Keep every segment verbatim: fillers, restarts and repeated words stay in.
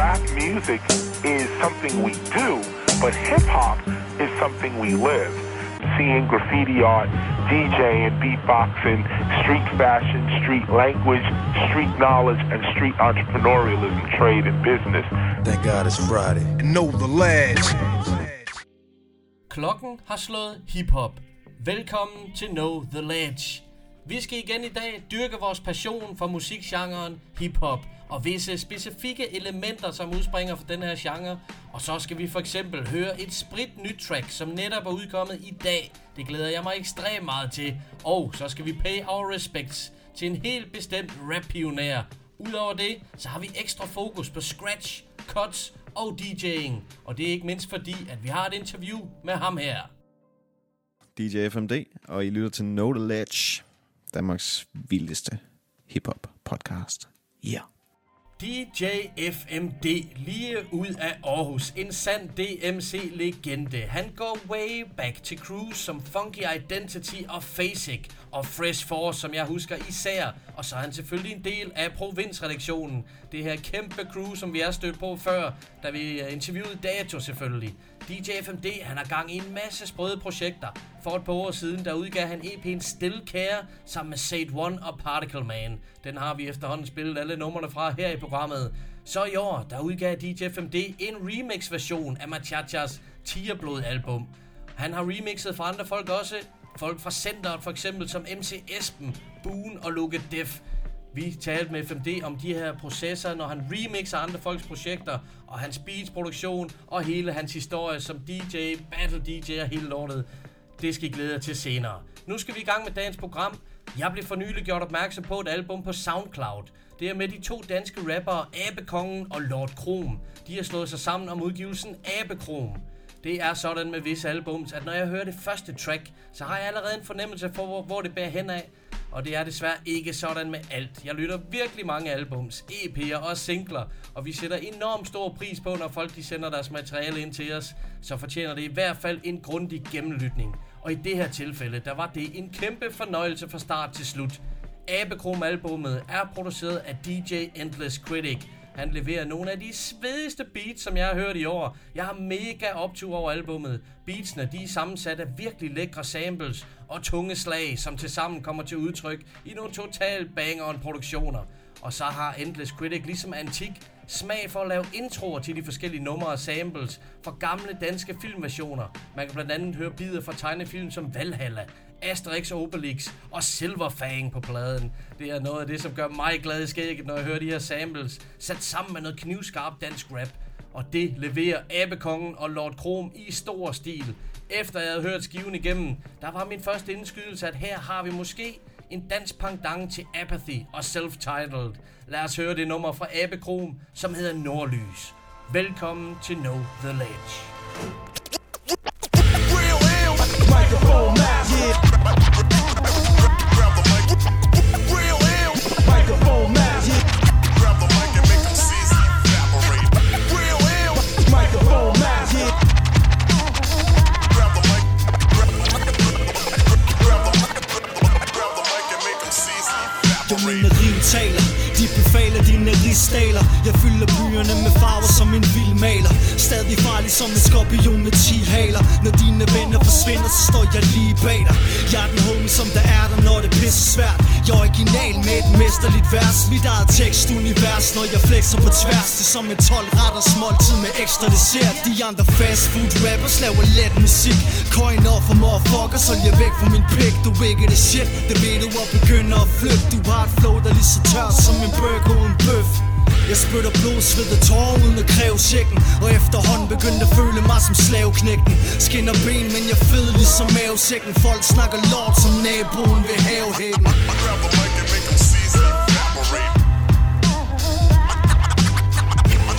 rap music is something we do, but hip-hop is something we live. Seeing graffiti art, DJing, beatboxing, street fashion, street language, street knowledge, and street entrepreneurialism, trade, and business. Thank God it's Friday. And know the lads. Klokken har slået hip-hop. Velkommen til Know The Ledge. Vi skal igen i dag dyrke vores passion for musikgenren hip-hop og visse specifikke elementer, som udspringer fra den her genre. Og så skal vi for eksempel høre et sprit nyt track, som netop er udkommet i dag. Det glæder jeg mig ekstremt meget til. Og så skal vi pay our respects til en helt bestemt rap-pioner. Udover det, så har vi ekstra fokus på scratch, cuts og DJ'ing. Og det er ikke mindst fordi, at vi har et interview med ham her. D J F M D, og I lytter til Know The Ledge, Danmarks vildeste hip-hop podcast. Ja. Yeah. D J F M D, lige ud af Aarhus, en sand D M C-legende. Han går way back til crews som Funky Identity og Fasic og Fresh Force, som jeg husker især. Og så er han selvfølgelig en del af provinsredaktionen. Det her kæmpe crew, som vi har stødt på før, da vi interviewede Dato selvfølgelig. D J F M D, han har gang i en masse sprøde projekter. For et par år siden, der udgav han E P'en Stilkære sammen med Said One og Particle Man. Den har vi efterhånden spillet alle numrene fra her i programmet. Så i år, der udgav D J F M D en remix-version af Machachas Tigerblod-album. Han har remixet fra andre folk også. Folk fra centeret for eksempel som M C Esben, Boone og Lukke Def. Vi talte med F M D om de her processer, når han remixer andre folks projekter, og hans beatsproduktion og hele hans historie som D J, battle D J og hele lortet. Det skal I glæde jer til senere. Nu skal vi i gang med dagens program. Jeg blev for nylig gjort opmærksom på et album på SoundCloud. Det er med de to danske rappere Abekongen og Lord Krom. De har slået sig sammen om udgivelsen Abekrom. Det er sådan med visse albums, at når jeg hører det første track, så har jeg allerede en fornemmelse for, hvor, hvor det bærer hen af. Og det er desværre ikke sådan med alt. Jeg lytter virkelig mange albums, E P'er og singler, og vi sætter enormt stor pris på, når folk de sender deres materiale ind til os, så fortjener det i hvert fald en grundig gennemlytning. Og i det her tilfælde, der var det en kæmpe fornøjelse fra start til slut. Abekrom-albummet er produceret af D J Endless Critic. Han leverer nogle af de svedigste beats, som jeg har hørt i år. Jeg har mega optur over albummet. Beatsene, de er sammensat af virkelig lækre samples og tunge slag, som tilsammen kommer til udtryk i nogle total banger-produktioner. Og så har Endless Critic, ligesom Antik, smag for at lave introer til de forskellige numre og samples fra gamle danske filmversioner. Man kan blandt andet høre bidder fra tegnefilm som Valhalla, Asterix og Obelix og Silverfang på pladen. Det er noget af det, som gør mig glad i skægget, når jeg hører de her samples sat sammen med noget knivskarp dansk rap. Og det leverer Abekongen og Lord Krom i stor stil. Efter jeg havde hørt skiven igennem, der var min første indskydelse, at her har vi måske en dansk pendant til Apathy og Self-Titled. Lad os høre det nummer fra Abekrom, som hedder Nordlys. Velkommen til Know The Ledge. Microphone map, yeah. Grab the mic, real ill. Microphone map, yeah. Grab the mic and make them see it evaporate. Real ill. Microphone map, yeah. Grab the mic, grab the mic, grab the mic, grab the mic and make them see it evaporate. Dine rivtaler, de befaler dine rigsdaler. Jeg fylder byerne med farver som en vild maler. Stadig farlig som en skorpion med ti haler. Når dine venner forsvinder, så står jeg lige bag dig. Jeg er den homie, som der er der, når det pisse svært. Jeg er original med et mesterligt vers. Mit eget tekstunivers, når jeg flexer på tværs. Det er som en tolv-retters måltid med ekstra dessert. De andre fast food rappers laver let musik. Coin off for motherfucker, så lige væk fra min pik. Du ikke det shit, det ved du og begynder at flytte. Du har et flow, der er lige så tør som en burger og en bøf. Jeg spytter blod, sved og tårer uden at kræve checken. Og efterhånden begyndte at føle mig som slaveknægten. Skinner ben, men jeg fed ligesom mavesækken. Folk snakker lort som naboen ved havehækken. Grab the mic and make them see it evaporate.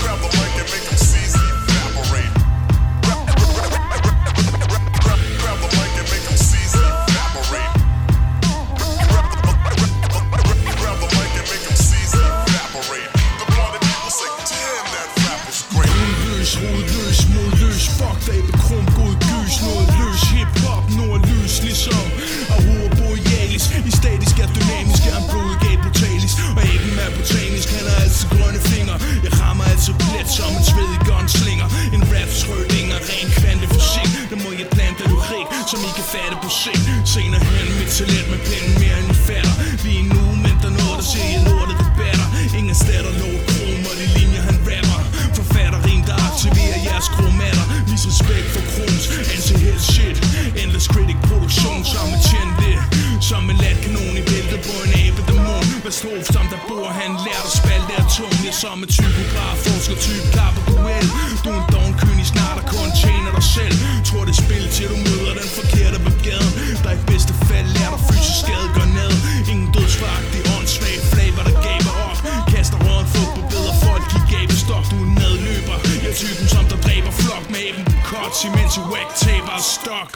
Grab the mic and make them see it evaporate. Grab the mic and make them see it evaporate. Grab the mic and make them see it evaporate. Rodløs, modløs, fuck dig, Abekrom, god gys. Nordløs, hip-hop, nordlys, ligesom Aurora Borealis. talent med penge mere end i færder. Lige nu, men der når det siger, når det debatter. Ingen stater, Lord Krom og de linjer han rapper. Forfatter rim, der aktiverer jeres kromatter. Vis respekt for Kroms anti-held shit. Endless Critic produktion som et tjente. Som en latkanon i bælte på en abedæmon. Hvad strof som der bor, han lærte at spalte af tunge. Som en typograf, forsker type, klar på duel. Du er en dogenkynig snart og kun tjener dig selv. Tror det spil til du møder den forkerte på gaden. Der i bedste fald lærer dig fysisk skade går ned. Ingen dødsvagt, det er åndssvag flag, hvad der gaber op. Kaster råden fugt på bedre folk, i gabestok. Du er en medløber, jeg er typen som der dræber flok. Med æben på kots, imens i whack taber og stok.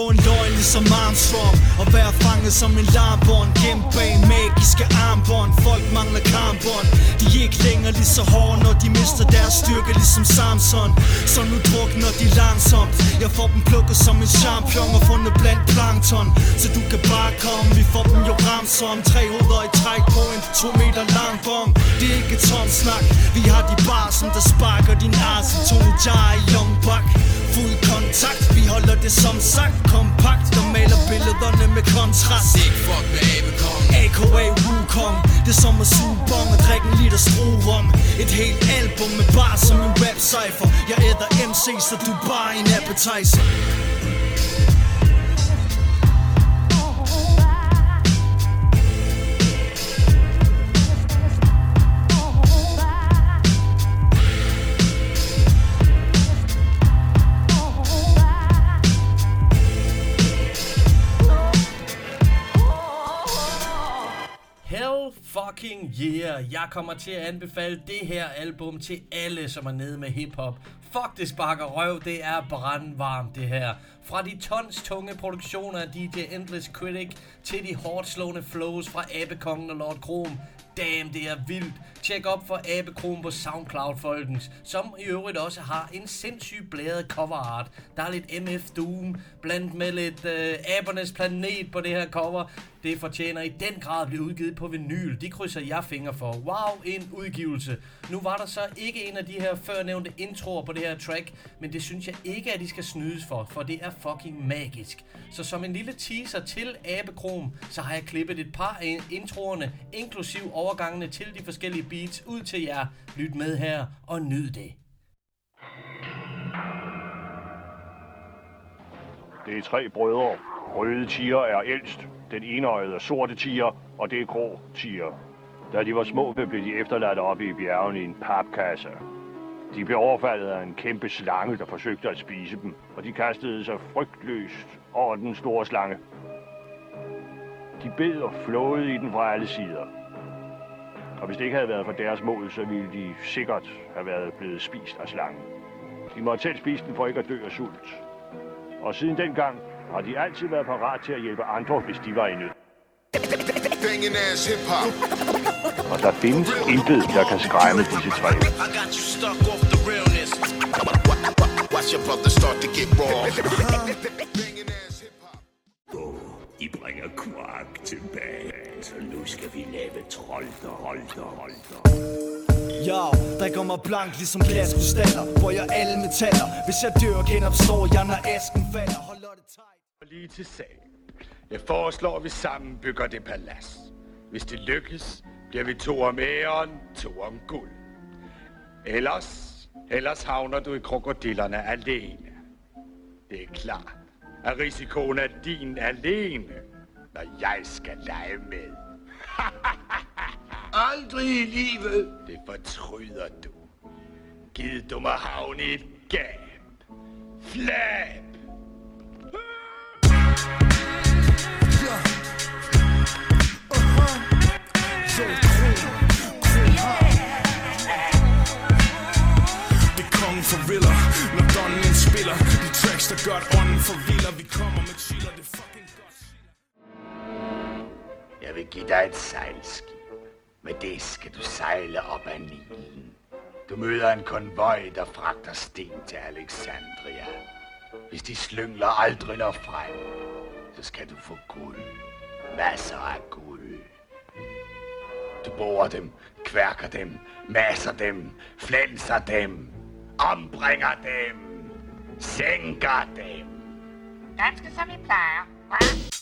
På en løgn ligesom Armstrong. Og være fanget som en larmbånd. Gemt bag magiske armbånd. Folk mangler karmbånd. De er ikke længere lige så hårde, når de mister deres styrke ligesom Samson. Så nu drukner de langsomt. Jeg får dem plukket som en champion og fundet blandt plankton. Så du kan bare komme, vi får dem jo ramt som tre hoveder i træk på en to meter lang bong. Det er ikke tom snak. Vi har de bar, som der sparker din arse. Tony Jai i Youngbak. Fuld kontakt, vi holder det som sagt kompakt, der maler billederne med kontrast. Ikke fuck med Abekongen A K A Wukong. Det er som at suge bong og drikke en liter strorum. Et helt album med bars som en rap-cypher. Jeg æder M C, så du er bare en appetizer. Fucking yeah, jeg kommer til at anbefale det her album til alle, som er nede med hiphop. Fuck, det sparker røv, det er brandvarmt det her. Fra de tons tunge produktioner af D J Endless Critic til de hårdt slående flows fra Abekongen og Lord Krom. Damn, det er vildt. Tjek op for Abekrom på SoundCloud, folkens, som i øvrigt også har en sindssygt blæret coverart. Der er lidt M F Doom blandt med lidt øh, Abernes Planet på det her cover. Det fortjener i den grad at blive udgivet på vinyl. De krydser jeg fingre for. Wow, en udgivelse. Nu var der så ikke en af de her førnævnte introer på det her track, men det synes jeg ikke, at de skal snydes for, for det er fucking magisk. Så som en lille teaser til Abekrom, så har jeg klippet et par af introerne, inklusiv overgangene til de forskellige beats ud til jer. Lyt med her og nyd det. Det er tre brødre. Røde tiger er ældst. Den enøjede er sorte tiger, og det er grå tiger. Da de var små, blev de efterladt oppe i bjergene i en papkasse. De blev overfaldet af en kæmpe slange, der forsøgte at spise dem, og de kastede sig frygtløst over den store slange. De bed og flåede i den fra alle sider. Og hvis det ikke havde været for deres mål, så ville de sikkert have været blevet spist af slangen. De måtte selv spise den for ikke at dø af sult. Og siden dengang har de altid været parat til at hjælpe andre, hvis de var i nød. Og der findes intet, der kan skræmme disse tre. I bringer Quark tilbage, så nu skal vi lave trolder, holder, holder. Ja, der går mig blank ligesom glaskrystaller, hvor jeg alle metaller. Hvis jeg dør, genopstår jeg, når æsken falder. Holder det tight. Lige til sag. Jeg foreslår, at vi sammen bygger det palads. Hvis det lykkes, bliver vi to om æren, to om guld. Ellers, ellers havner du i krokodillerne alene. Det er klart. Er risikoen af din alene, når jeg skal lege med. Aldrig i livet. Det fortryder du. Gid du mig havne i et gab. Flab! Det er kongen for Riller, når donnen spiller. De tracks, der gør ånden for Riller. Vi kommer med chiller, det fucking godt. Jeg vil give dig et sejlskib. Med det skal du sejle op ad Nilen. Du møder en konvoj, der fragter sten til Alexandria. Hvis de slyngler aldrig når frem, så skal du få guld. Masser af guld. Du borer dem, kværker dem, masser dem, flænser dem, ombringer dem, sænker dem. Ganske som I plejer, hva'?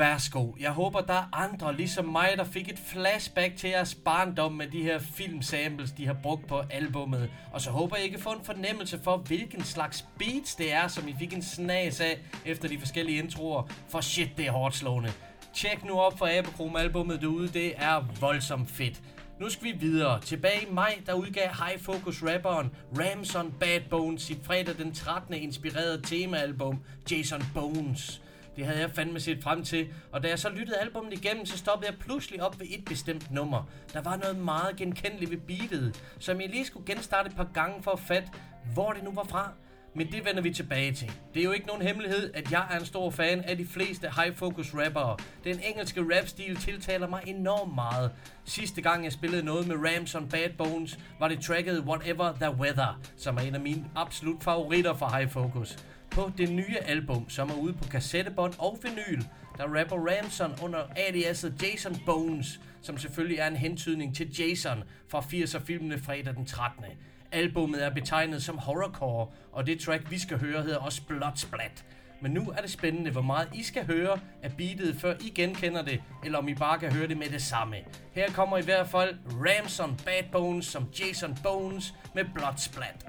Værsgo. Jeg håber, der er andre ligesom mig, der fik et flashback til jeres barndom med de her filmsamples, de har brugt på albummet. Og så håber jeg, I kan få en fornemmelse for, hvilken slags beats det er, som I fik en snas af efter de forskellige introer. For shit, det er hårdt slående. Tjek nu op for Abekongen-albummet derude, det er voldsomt fedt. Nu skal vi videre. Tilbage i maj, der udgav High Focus rapperen Ramson Bad Bones sit fredag den trettende inspirerede temaalbum Jason Bones. Det havde jeg fandme set frem til, og da jeg så lyttede albumet igennem, så stoppede jeg pludselig op ved et bestemt nummer. Der var noget meget genkendeligt ved beatet, som jeg lige skulle genstarte et par gange for at fatte, hvor det nu var fra. Men det vender vi tilbage til. Det er jo ikke nogen hemmelighed, at jeg er en stor fan af de fleste High Focus rappere. Den engelske rapstil tiltaler mig enormt meget. Sidste gang jeg spillede noget med Ramson Bad Bones, var det tracket Whatever The Weather, som er en af mine absolut favoritter fra High Focus. På det nye album, som er ude på kassettebånd og vinyl, der rapper Ramson under aliaset Jason Bones, som selvfølgelig er en hentydning til Jason fra firser-filmene fredag den trettende. Albummet er betegnet som horrorcore, og det track, vi skal høre, hedder også Bloodsplat. Men nu er det spændende, hvor meget I skal høre af beatet, før I genkender det, eller om I bare kan høre det med det samme. Her kommer i hvert fald Ramson Bad Bones som Jason Bones med Bloodsplat.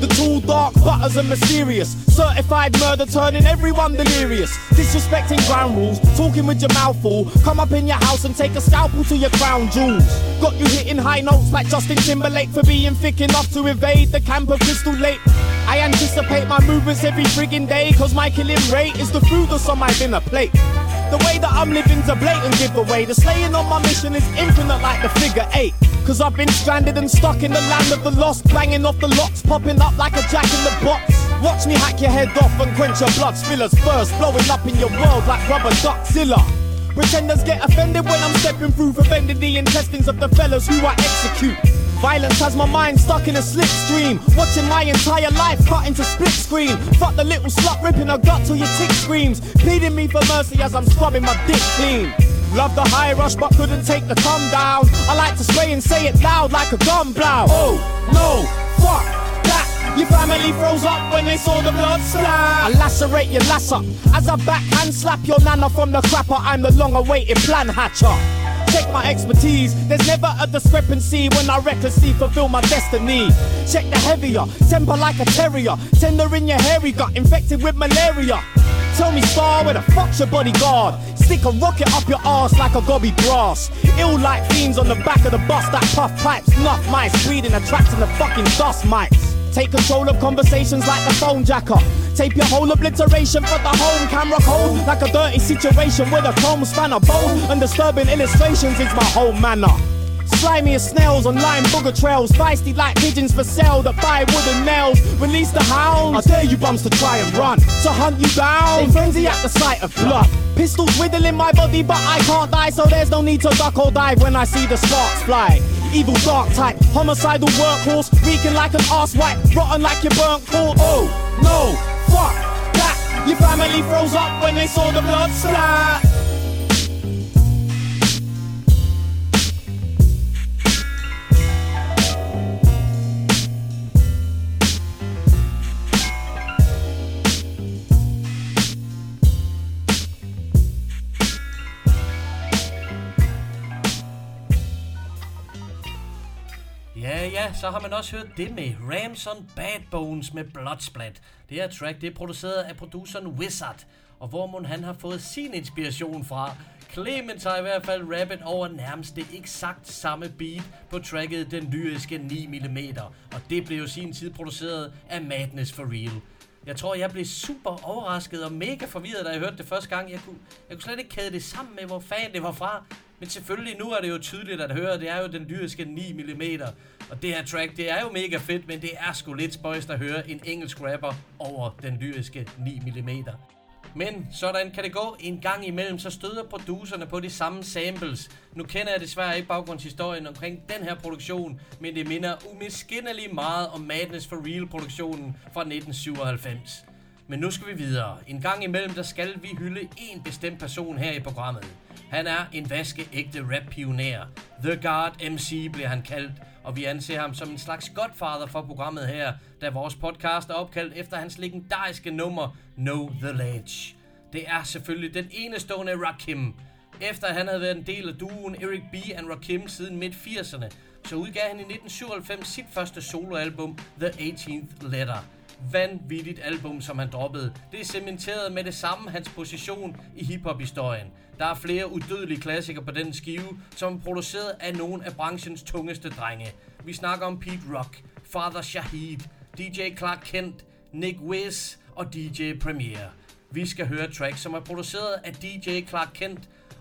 The tall dark butters are mysterious. Certified murder turning everyone delirious. Disrespecting ground rules, talking with your mouth full. Come up in your house and take a scalpel to your crown jewels. Got you hitting high notes like Justin Timberlake for being thick enough to evade the camp of Crystal Lake. I anticipate my movements every friggin' day, cause my killing rate is the food that's on my dinner plate. The way that I'm living's a blatant giveaway. The slaying on my mission is infinite like the figure eight. Cause I've been stranded and stuck in the land of the lost, clanging off the locks, popping up like a jack in the box. Watch me hack your head off and quench your blood spillers first, blowing up in your world like rubber duckzilla. Pretenders get offended when I'm stepping through, preventing the intestines of the fellas who I execute. Violence has my mind stuck in a slipstream, watching my entire life cut into split screen. Fuck the little slut ripping her gut till your tick screams, pleading me for mercy as I'm scrubbing my dick clean. Love the high rush but couldn't take the come down. I like to sway and say it loud like a gun blow. Oh, no, fuck that. Your family froze up when they saw the blood splash. I lacerate your lass up as I backhand slap your nana from the crapper. I'm the long awaited plan hatcher. Check my expertise, there's never a discrepancy when I recklessly fulfill my destiny. Check the heavier, temper like a terrier, tender in your hairy gut, infected with malaria. Tell me star, where the fuck's your bodyguard? Stick a rocket up your arse like a gobby grass. Ill like fiends on the back of the bus that puff pipes, nuff mice, breeding, attracting the fucking dust mites. Take control of conversations like the phone jacker. Tape your whole obliteration for the home camera cold, like a dirty situation with a chrome spanner. Bold and disturbing illustrations is my whole manner. Slimy as snails on lime booger trails, feisty like pigeons for sale that buy wooden nails. Release the hounds, I dare you bums to try and run, to hunt you down. They frenzy at the sight of blood, pistols whittling my body but I can't die, so there's no need to duck or dive when I see the sparks fly. Evil dark type, homicidal workhorse, reeking like an arsewipe, rotten like your burnt core. Oh, no, fuck that. Your family froze up when they saw the blood splat. Ja, så har man også hørt det med Ramson Bad Bones med Bloodsplat. Det her track, det er produceret af produceren Wizard, og hvor mon han har fået sin inspiration fra. Clemens har i hvert fald rappet over nærmest det eksakt samme beat på tracket Den Lyriske ni millimeter, og det blev jo sin tid produceret af Madness for Real. Jeg tror, jeg blev super overrasket og mega forvirret, da jeg hørte det første gang. Jeg kunne, jeg kunne slet ikke kæde det sammen med, hvor fanden det var fra. Men selvfølgelig, nu er det jo tydeligt at høre, det er jo den dyriske ni millimeter. Og det her track, det er jo mega fedt, men det er sgu lidt spøjst at høre en engelsk rapper over den lyriske ni millimeter. Men sådan kan det gå. En gang imellem, så støder producerne på de samme samples. Nu kender jeg desværre ikke baggrundshistorien omkring den her produktion, men det minder umiskendeligt meget om Madness for Real-produktionen fra nitten syvoghalvfems. Men nu skal vi videre. En gang imellem, der skal vi hylde en bestemt person her i programmet. Han er en vaskeægte rap-pioner. The God M C bliver han kaldt, og vi anser ham som en slags godfather for programmet her, da vores podcast er opkaldt efter hans legendariske nummer Know The Ledge. Det er selvfølgelig den enestående Rakim. Efter han havde været en del af duoen Eric B. and Rakim siden midt firserne, så udgav han i nitten syvoghalvfems sit første soloalbum The eighteenth Letter. Vanvittigt album, som han droppede. Det er cementeret med det samme hans position i hiphop-historien. Der er flere udødelige klassikere på den skive, som er produceret af nogle af branchens tungeste drenge. Vi snakker om Pete Rock, Father Shahid, D J Clark Kent, Nick Wiz og D J Premier. Vi skal høre tracks, som er produceret af D J Clark Kent,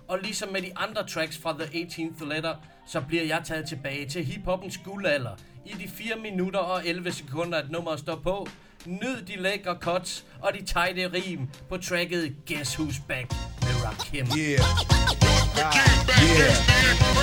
og ligesom med de andre tracks fra The eighteenth Letter, så bliver jeg taget tilbage til hiphoppens guldalder. I de fire minutter og elleve sekunder, at nummeret står på, nyd de lækre cuts og de tighte rim på tracket Guess Who's Back med Rakim. Yeah. Yeah.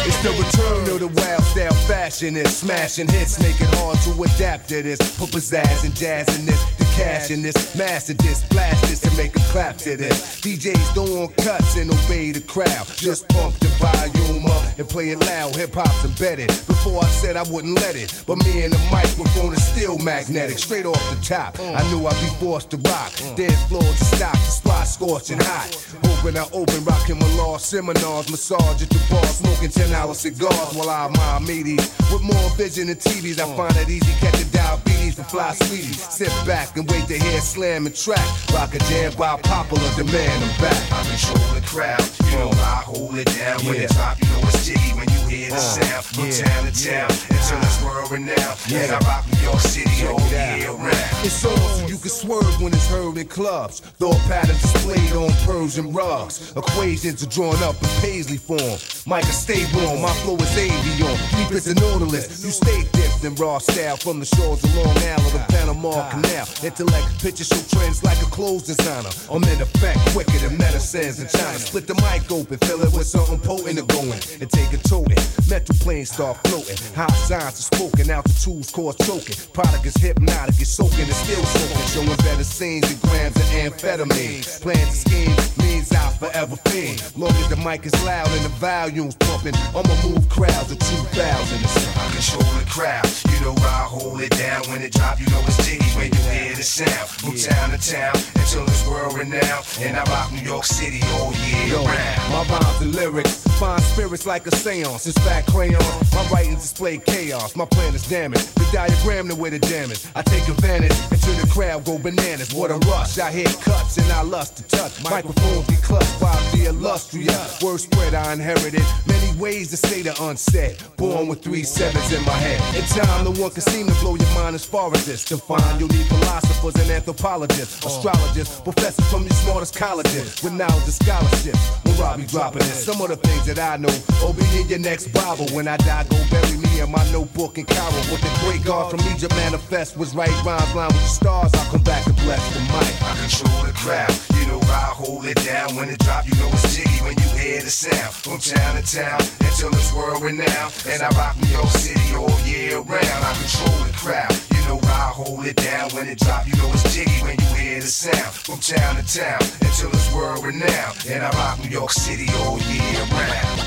It's the return of the wild style fashion and smashing hits, make it hard to adapt to this. Put pizzazz and jazz in this, the cash in this, master this, blast this and make a clap to this. D Js don't want cuts and obey the crowd, just pump the volume up and play it loud. Hip hop's embedded. Before I said I wouldn't let it, but me and the microphone is still magnetic. Straight off the top, I knew I'd be forced to rock. Dance floor to stop, the spot scorching hot. Open, I open, rocking my law seminars, massage at the bar, smoking ten hour cigars while I mind meaties. With more vision than T Vs, I find it easy catching diabetes for fly sweeties. Sit back and wait to hear slam and track. Rock a jam by popular demand. I'm back. I control the crowd, you know I hold it down. When it's hot, you know it's jiggy when you hear the sound. From town to town until it's world renowned. And I rock New York City all year round. It's on so you can swerve when it's heard in clubs. Thought patterns displayed on Persian rugs. Equations are drawn up in paisley form. Micah, stay warm, my flow is avion. Deep as an odorless, you stay dipped in raw style. From the shores of Long Island to Panama Canal. Intellect pictures show trends like a clothes designer. I'm in effect quicker than medicines in China. Split the mic open, fill it with something potent and going. And take a tote in. Metal planes start floating. High signs are spoken, altitudes cause choking. Product is hypnotic, it's soaking, it's still soaking. Showing better scenes than grams of amphetamine. Plans to scheme means I forever fiend. Long as the mic is loud and the volume's pumping, I'ma move crowds of two thousand. I control the crowd, you know I hold it down. When it drop, you know it's jiggy when you hear the sound. From town to town until it's world renowned. And I rock New York City all year Yo, round. My rhymes and lyrics find spirits like a seance. It's fat crayon. My writings display chaos. My plan is damaged. The diagram the way the damage. I take advantage until the crowd go bananas. What a rush! I hear cuts and I lust to touch. Microphone be clutched by the illustrious. Word spread I inherited. Many ways to say the unsaid. Born with three sevens in my head. In time, no one can seem to blow your mind as far as this. To find you'll need philosophers and anthropologists, astrologists, professors from your smartest colleges with knowledge and scholarships. When Robbie dropping this, some of the things that I know, oh, be in your next Bible. When I die, go bury me in my notebook and Cairo. What the great God from Egypt manifest was right, rhymes line with the stars. I'll come back to bless the mic. I control the crowd, you know I hold it down. When it drop, you know it's jiggy when you hear the sound. From town to town until it's world renowned. And I rock New York City all year round. I control the crowd, you know I hold it down. When it drop, you know it's jiggy when you hear the sound. From town to town until it's world renowned. And I rock New York City all year round.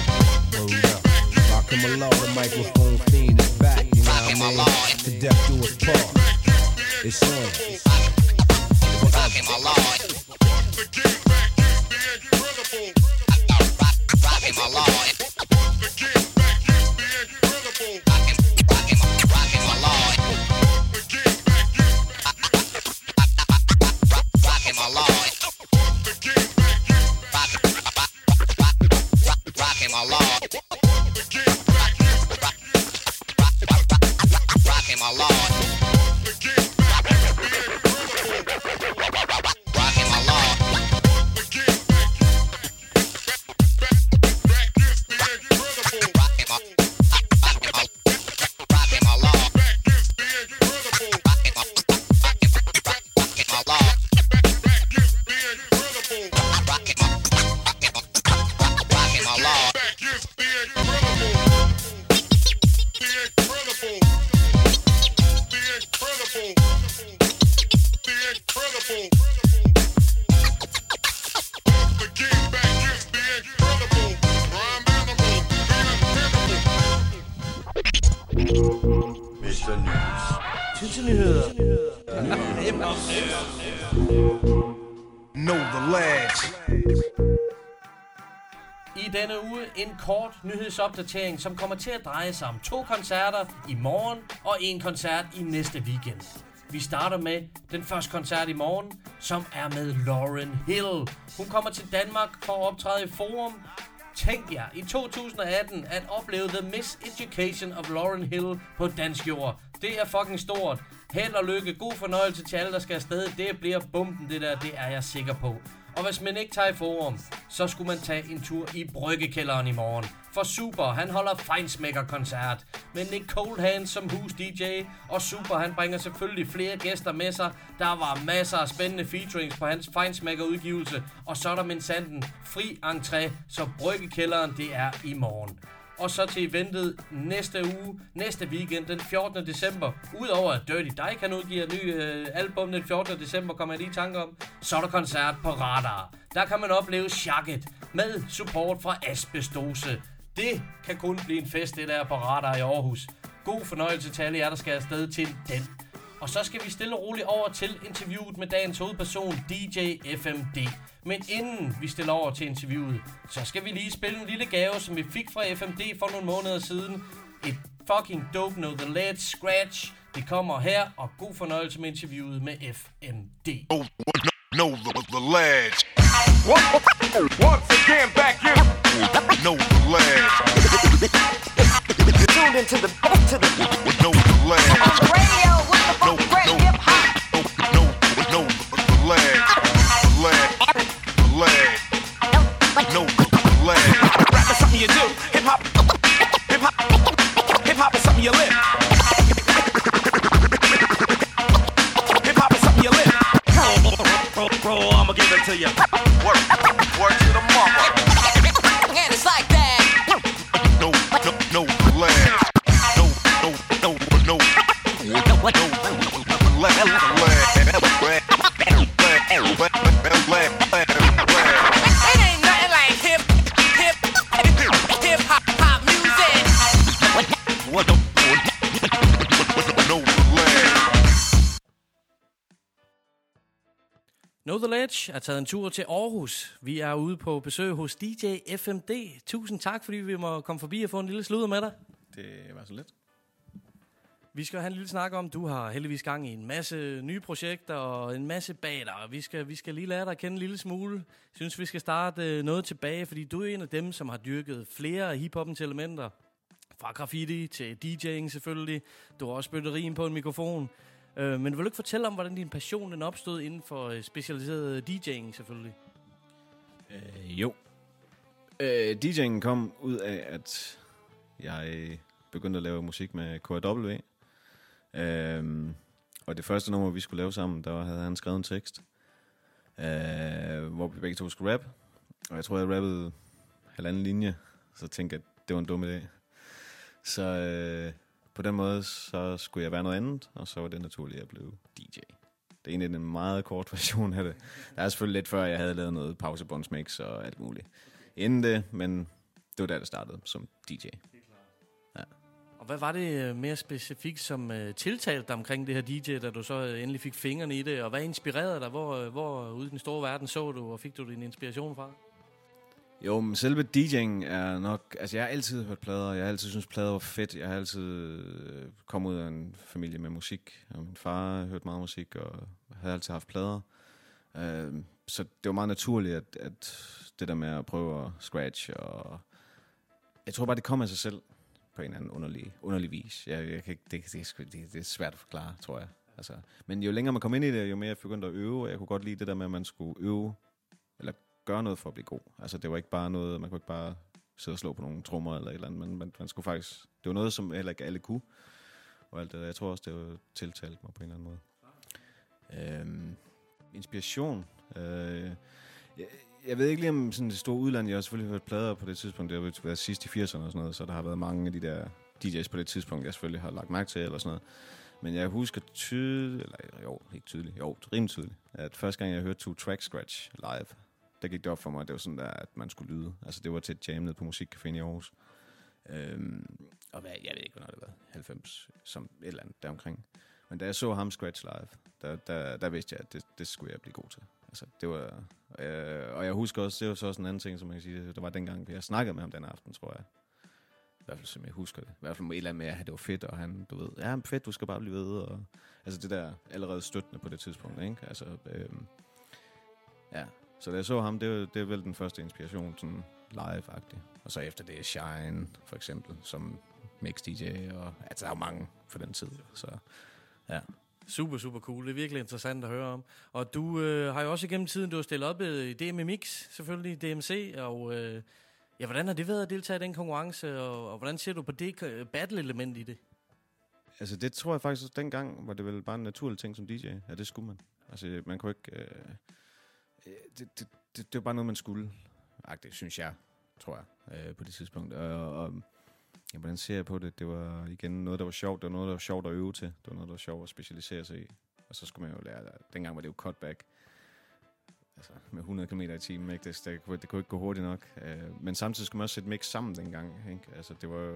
Oh, yeah. Rockin' my law, the microphone fiend is back, you know what I mean? To death do us part. It's on. Rockin' my law. Rockin' my law. Rockin' my law. Rockin' my law. My law. Rockin' my law. Rockin' my law. incredible. The game back is the incredible. Prime animal, incredible. Mister News. Tidsnyheder. Know the lads. I denne uge en kort nyhedsopdatering, som kommer til at dreje sig om to koncerter i morgen og en koncert i næste weekend. Vi starter med den første koncert i morgen, som er med Lauren Hill. Hun kommer til Danmark for at optræde i Forum. Tænk jer i to tusind atten at opleve The Miseducation of Lauren Hill på dansk jord. Det er fucking stort. Held og lykke, god fornøjelse til alle, der skal afsted. Det bliver bomben, det der, det er jeg sikker på. Og hvis man ikke tager i Forum, så skulle man tage en tur i Bryggekælderen i morgen. For Super, han holder Feinsmacker-koncert med Nick Cold Hands som hus-D J. Og Super, han bringer selvfølgelig flere gæster med sig. Der var masser af spændende featurings på hans Feinsmacker-udgivelse. Og så er der minsanden fri entré, så Bryggekælderen, det er i morgen. Og så til eventet næste uge, næste weekend, den fjortende december. Udover at Dirty Dyke kan udgive et nyt øh, album den fjortende december, kommer jeg lige i tanke om. Så er der koncert på Radar. Der kan man opleve Shacket med support fra Asbestose. Det kan kun blive en fest, det der på Radar i Aarhus. God fornøjelse til alle jer, der skal afsted til den. Og så skal vi stille og roligt over til interviewet med dagens hovedperson, D J F M D. Men inden vi stiller over til interviewet, så skal vi lige spille en lille gave, som vi fik fra F M D for nogle måneder siden. Et fucking dope Know The Lads scratch. Det kommer her, og god fornøjelse med interviewet med F M D. Know, know the, the lads. Once again back in. Know the lads. Tuned into the, to the, know the lads. Radio with the fucking great hip hop. Know, know, know the lads. No, leg. Rap is something you do. Hip hop, hip hop, hip hop is something you live. Hip hop is something you live. Bro, bro, bro, I'ma give it to you. Work, work to the mama. And it's like that. No, no, no, leg. No, no, no, no, no, no, leg, leg, leg. Know The Ledge er taget en tur til Aarhus. Vi er ude på besøg hos D J F M D. Tusind tak, fordi vi må komme forbi og få en lille sludder med dig. Det var så let. Vi skal have en lille snak om, du har heldigvis gang i en masse nye projekter og en masse bag dig. Vi skal, vi skal lige lære dig at kende en lille smule. Jeg synes, vi skal starte noget tilbage, fordi du er en af dem, som har dyrket flere af hiphoppens elementer. Fra graffiti til D J'ing selvfølgelig. Du har også spyttet rim på en mikrofon. Men vil du ikke fortælle om, hvordan din passion den opstod inden for specialiseret D J'ing selvfølgelig? Øh, jo. Øh, D J'ingen kom ud af, at jeg begyndte at lave musik med K W. Øh, og det første nummer, vi skulle lave sammen, der havde han skrevet en tekst, øh, hvor vi begge to skulle rap. Og jeg tror, jeg rappede halvanden linje, så tænkte jeg, at det var en dum idé. Så... Øh, På den måde, så skulle jeg være noget andet, og så var det naturligt, at jeg blev D J. Det er egentlig en meget kort version af det. Der er selvfølgelig lidt før, jeg havde lavet noget pausebåndsmix og alt muligt inden det, men det var da, det startede som D J. Ja. Og hvad var det mere specifikt, som uh, tiltalte dig omkring det her D J, da du så endelig fik fingrene i det, og hvad inspirerede dig? Hvor, hvor ude i den store verden så du, og fik du din inspiration fra? Jo, men selve D J'ing er nok... Altså, jeg har altid hørt plader, jeg har altid synes plader var fedt. Jeg har altid kommet ud af en familie med musik, og min far hørte meget musik, og havde altid haft plader. Uh, så det var meget naturligt, at, at det der med at prøve at scratch, og... Jeg tror bare, det kom af sig selv, på en eller anden underlig, underlig vis. Jeg, jeg kan ikke, det, det, det, det er svært at forklare, tror jeg. Altså, men jo længere man kom ind i det, jo mere jeg begyndte at øve, og jeg kunne godt lide det der med, at man skulle øve, eller... gøre noget for at blive god. Altså det var ikke bare noget, man kunne ikke bare sidde og slå på nogle trommer eller et eller andet, men man, man skulle faktisk, det var noget, som heller ikke alle kunne, og alt det der. Jeg tror også, det var tiltalt mig på en eller anden måde. Øhm, inspiration. Øh, jeg, jeg ved ikke lige om sådan det store udland, jeg har selvfølgelig hørt plader på det tidspunkt, det har været sidst i firserne og sådan noget, så der har været mange af de der D J's på det tidspunkt, jeg selvfølgelig har lagt mærke til eller sådan noget. Men jeg husker tydeligt, eller jo, ikke tydeligt, jo, rimelig tydeligt, at første gang jeg hørte Two Track Scratch live, der gik det op for mig, at det var sådan der, at man skulle lyde. Altså det var til et jam ned på Musikcaféen i Aarhus. Øhm, og hvad, jeg ved ikke, hvornår det var, halvfems, som et eller andet deromkring. Men da jeg så ham scratch live, der, der, der vidste jeg, at det, det skulle jeg blive god til. Altså, det var, øh, og jeg husker også, det var så også en anden ting, som man kan sige, der var dengang, jeg snakkede med ham den aften, tror jeg. I hvert fald, som jeg husker det. I hvert fald med et eller andet med, at det var fedt, og han, du ved, ja, fedt, du skal bare blive ved. Og, altså det der allerede støttende på det tidspunkt, ikke? Altså, øh, ja. Så da jeg så ham, det var, det var vel den første inspiration, sådan live-agtig. Og så efter det, Shine, for eksempel, som mix-D J, og altså, der er jo mange for den tid, så ja. Super, super cool. Det er virkelig interessant at høre om. Og du øh, har jo også igennem tiden, du har stillet op i D M M X, selvfølgelig, D M C, og øh, ja, hvordan har det været at deltage i den konkurrence, og, og hvordan ser du på det battle-element i det? Altså, det tror jeg faktisk, dengang var det vel bare en naturlig ting som D J. Ja, det skulle man. Altså, man kunne ikke... Øh, det, det, det, det var bare noget, man skulle. Agtigt, synes jeg, tror jeg, øh, på det tidspunkt. Og... og ja, hvordan ser jeg på det? Det var igen noget, der var sjovt. Det var noget, der var sjovt at øve til. Det var noget, der var sjovt at specialisere sig i. Og så skulle man jo lære... Dengang var det jo cutback. Altså med hundrede kilometer i timen, ikke? Det, det, det kunne ikke gå hurtigt nok. Uh, men samtidig skulle man også sætte mix sammen dengang, ikke? Altså det var...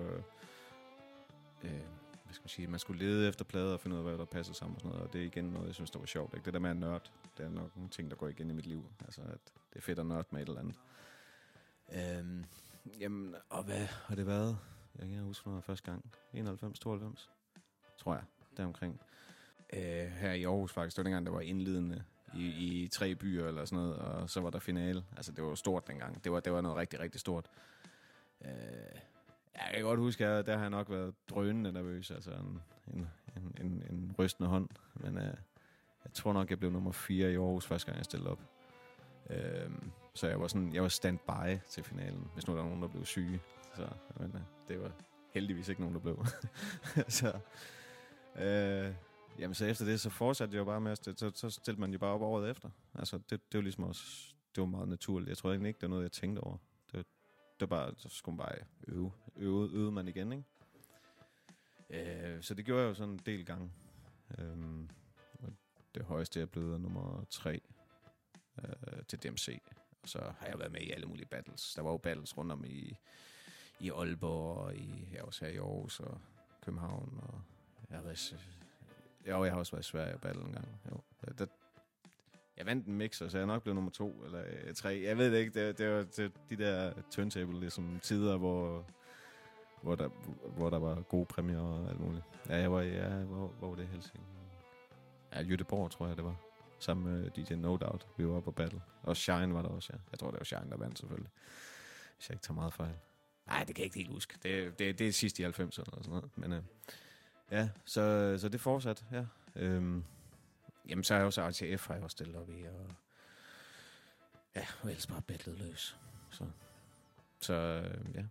Uh, hvad skal man sige? Man skulle lede efter plader og finde ud af, hvad der passede sammen og sådan noget. Og det er igen noget, jeg synes, der var sjovt, ikke? Det der med at nørde, det er nok nogle ting, der går igen i mit liv. Altså at det er fedt at nørde med et eller andet. Uh, jamen, og hvad har det været? Jeg kan huske, når jeg første gang. enoghalvfems, tooghalvfems, tror jeg, deromkring. Øh, her i Aarhus faktisk, det var dengang, der var indledende i, i tre byer eller sådan noget, og så var der finale. Altså, det var stort dengang. Det var, det var noget rigtig, rigtig stort. Øh, jeg kan godt huske, at der har jeg nok været drønende nervøs, altså en, en, en, en, en rystende hånd. Men øh, jeg tror nok, jeg blev nummer fire i Aarhus første gang, jeg stillede op. Øh, så jeg var sådan, jeg var standby til finalen, hvis nu der var nogen, der blev syge. Så, men, det var heldigvis ikke nogen, der blev. så, øh, jamen, så efter det, så fortsatte jeg jo bare med at stille, så, så stillede man jo bare op året efter. Altså, det, det var ligesom også, det var meget naturligt. Jeg tror egentlig ikke, det var noget, jeg tænkte over. Det, det var bare, så skulle man bare øve. Øve, øvede man igen, ikke? Øh, så det gjorde jeg jo sådan en del gange. Øh, det højeste, jeg blev nummer tre øh, til D M C. Og så har jeg været med i alle mulige battles. Der var jo battles rundt om i, i Aalborg, og i, jeg også her i Aarhus og København. Og jeg har, været, jo, jeg har også været i Sverige og battle en gang. Jo. Der, jeg vandt en mixer, så jeg er nok blevet nummer to eller øh, tre. Jeg ved det ikke, det, det var det, de der turntable ligesom, tider, hvor, hvor, der, hvor der var gode præmier og alt muligt. Ja, jeg var, ja, hvor, hvor var det Helsing? Ja, Jødeborg, tror jeg, det var. Sammen med D J No Doubt. Vi var oppe og battle. Og Shine var der også, ja. Jeg tror, det var Shine, der vandt selvfølgelig. Hvis jeg ikke tager meget fejl. Nej, det kan jeg ikke helt huske. Det, det, det er sidst i halvfemserne eller sådan noget. Men øh, ja, så, så det fortsat, ja. Øhm, jamen, så har jeg også R T F, har jeg også stillet op i. Og, ja, og ellers bare battlet løs. Så, så øh, ja.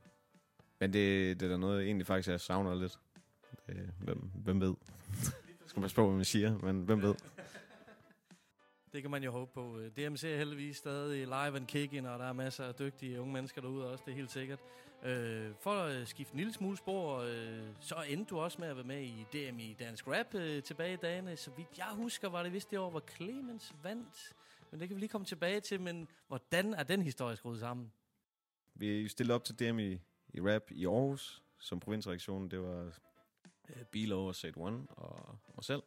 Men det, det er der noget, egentlig faktisk, jeg savner lidt. Det, hvem, hvem ved? Jeg skal passe på, hvad man siger, men hvem ved? Det kan man jo håbe på. D M C er heldigvis stadig live and kicking, og der er masser af dygtige unge mennesker derude også, det er helt sikkert. Øh, for at skifte en lille smule spor, øh, så endte du også med at være med i D M I Dansk Rap øh, tilbage i dagene. Så vidt jeg husker, var det vist det år, hvor Clemens vandt. Men det kan vi lige komme tilbage til, men hvordan er den historie skruet sammen? Vi stillede op til D M I i Rap i Aarhus, som provinsredaktionen. Det var øh, Bilo, Said One og mig selv.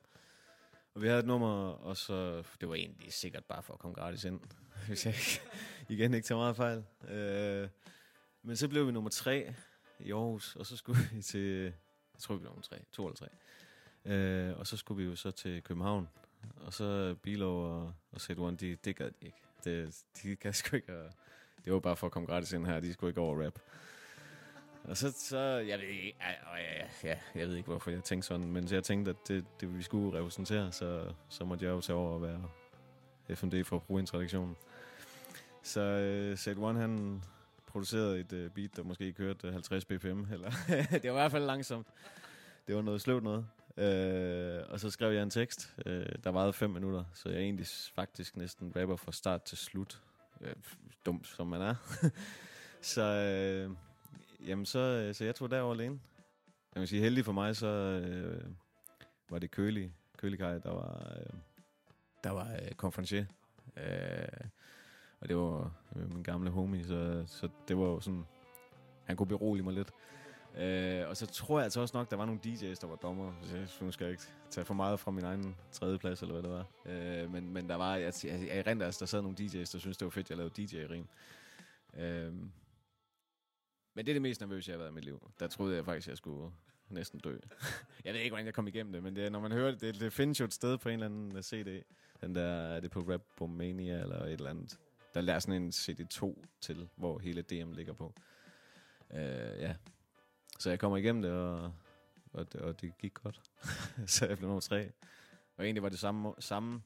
Og vi havde et nummer, og så... Det var egentlig sikkert bare for at komme gratis ind, hvis jeg ikke, igen ikke tager meget fejl. Øh, men så blev vi nummer tre i Aarhus, og så skulle vi til... Jeg tror, vi blev nummer tre, to eller tre. Øh, og så skulle vi jo så til København. Og så Bilo og, og Said One, de, det gad de ikke. Det, de gad sgu ikke. Og det var bare for at komme gratis ind her, de skulle ikke over rap. Og så, så jeg, ved ikke, øh, øh, ja, jeg ved ikke, hvorfor jeg tænkte sådan, men så jeg tænkte, at det, det vi skulle repræsentere, så, så måtte jeg jo tage over og være F M D for provinsredaktionen. Så øh, Said One, han producerede et øh, beat, der måske kørte halvtreds B P M, eller det var i hvert fald langsomt. Det var noget sløvt noget. Øh, og så skrev jeg en tekst, øh, der varede fem minutter, så jeg egentlig faktisk næsten rapper fra start til slut. Øh, dumt, som man er. så... Øh, Jamen, så, så jeg tog derover alene. Jeg vil sige, heldig for mig, så, øh, var det Kølig, Køligkaj, der var, øh, der var øh, konferencier. Øh, og det var øh, min gamle homie, så, så det var sådan, han kunne berolige mig lidt. Øh, og så tror jeg altså også nok, der var nogle D J's, der var dommer. Så jeg synes, jeg ikke tage for meget fra min egen tredjeplads, eller hvad det var. Øh, men, men der var, jeg, jeg, jeg rent altså, der sad nogle D J's, der synes det var fedt, jeg lavede D J-rim. Øh, men det er det mest nervøse, jeg har været i mit liv. Der troede jeg faktisk, jeg skulle næsten dø. Jeg ved ikke, hvordan jeg kom igennem det, men det, når man hører det, det, det findes jo et sted på en eller anden C D. Den der, er det på Rapomania eller et eller andet. Der er sådan en C D to til, hvor hele D M ligger på. Øh, ja. Så jeg kommer igennem det, og, og, det, og det gik godt. Så jeg blev nummer tre. Og egentlig var det samme, samme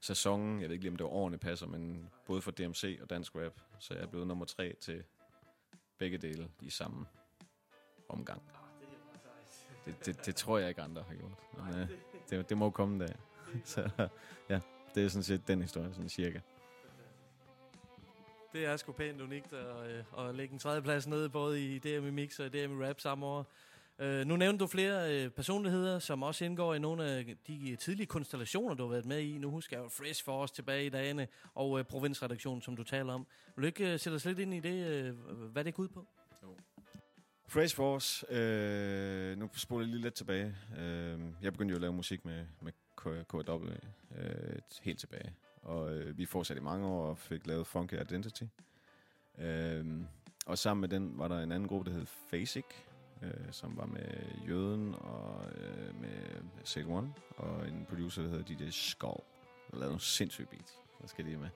sæson. Jeg ved ikke lige, om det var årene passer, men både for D M C og Dansk Rap. Så jeg blev nummer tre til begge dele i samme omgang. Det, det, det tror jeg ikke, andre har gjort. Men, øh, det, det må komme en dag. Så ja, det er sådan set den historie, sådan cirka. Det er sgu pænt unikt at, at lægge en tredjeplads nede, både i D M I Mix og i D M I Rap samme år. Nu nævnte du flere personligheder, som også indgår i nogle af de tidlige konstellationer, du har været med i. Nu husker jeg jo Fresh Force tilbage i dagene, og provinsredaktionen, som du taler om. Vil du ikke sætte os lidt ind i det, hvad det går ud på? Jo. Fresh Force, øh, nu spoler jeg lige lidt tilbage. Jeg begyndte jo at lave musik med, med K W øh, helt tilbage. Og øh, vi fortsatte i mange år og fik lavet Funky Identity. Øh, og sammen med den var der en anden gruppe, der hed Fasic, øh, som var med Jøden og øh, med Said One. Og en producer, der hed D J Skov, der lavede nogle sindssyge beats. Der skal de med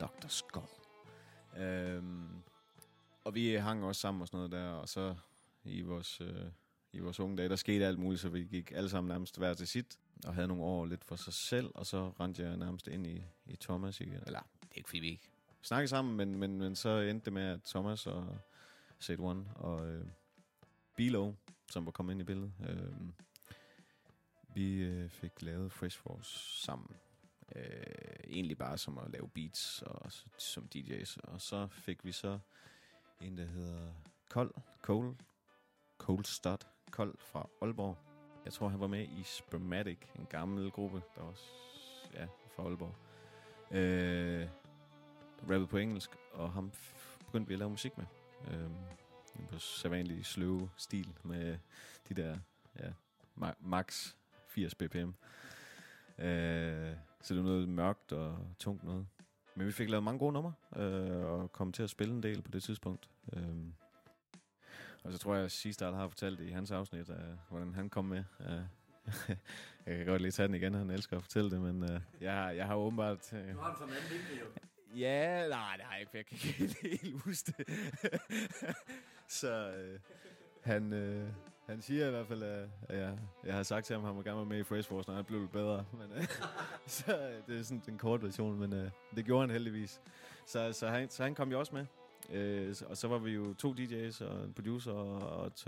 doktor Skov. Øh, og vi hang også sammen og sådan noget der. Og så i vores, øh, i vores unge dage, der skete alt muligt, så vi gik alle sammen nærmest hver til sit. Og havde nogle år lidt for sig selv, og så rendte jeg nærmest ind i, i Thomas igen. Eller, det er ikke fordi vi ikke snakkede sammen, men, men, men så endte det med, at Thomas og Said One og øh, Bilo, som var kommet ind i billedet, øh, vi øh, fik lavet Fresh Force sammen. Øh, egentlig bare som at lave beats og som D J's. Og så fik vi så en, der hedder Kold, Cold, Cold Start, Kold fra Aalborg. Jeg tror, han var med i Spermatic, en gammel gruppe, der også ja, fra Aalborg. Øh, rappede på engelsk, og ham f- begyndte vi at lave musik med. Øh, på sædvanlig sløve stil med de der ja, ma- max firs B P M. Øh, så det var noget mørkt og tungt noget. Men vi fik lavet mange gode numre, øh, og kom til at spille en del på det tidspunkt. Øh, Og så tror jeg, at C-Style har fortalt i hans afsnit, uh, hvordan han kom med. Uh, jeg kan godt lige tage den igen, han elsker at fortælle det, men uh, jeg, har, jeg har åbenbart... Uh, du har den som anden linje, jo. Ja, nej, det har jeg ikke, for jeg kan ikke helt huske det. Så uh, han, uh, han siger i hvert fald, at uh, jeg, jeg har sagt til ham, at han må gerne være med i Fresh Force, når han blev lidt bedre. Men, uh, så uh, det er sådan en kort version, men uh, det gjorde han heldigvis. Så, så, han, så han kom jo også med. Øh, og så var vi jo to D J's og en producer og, og, t,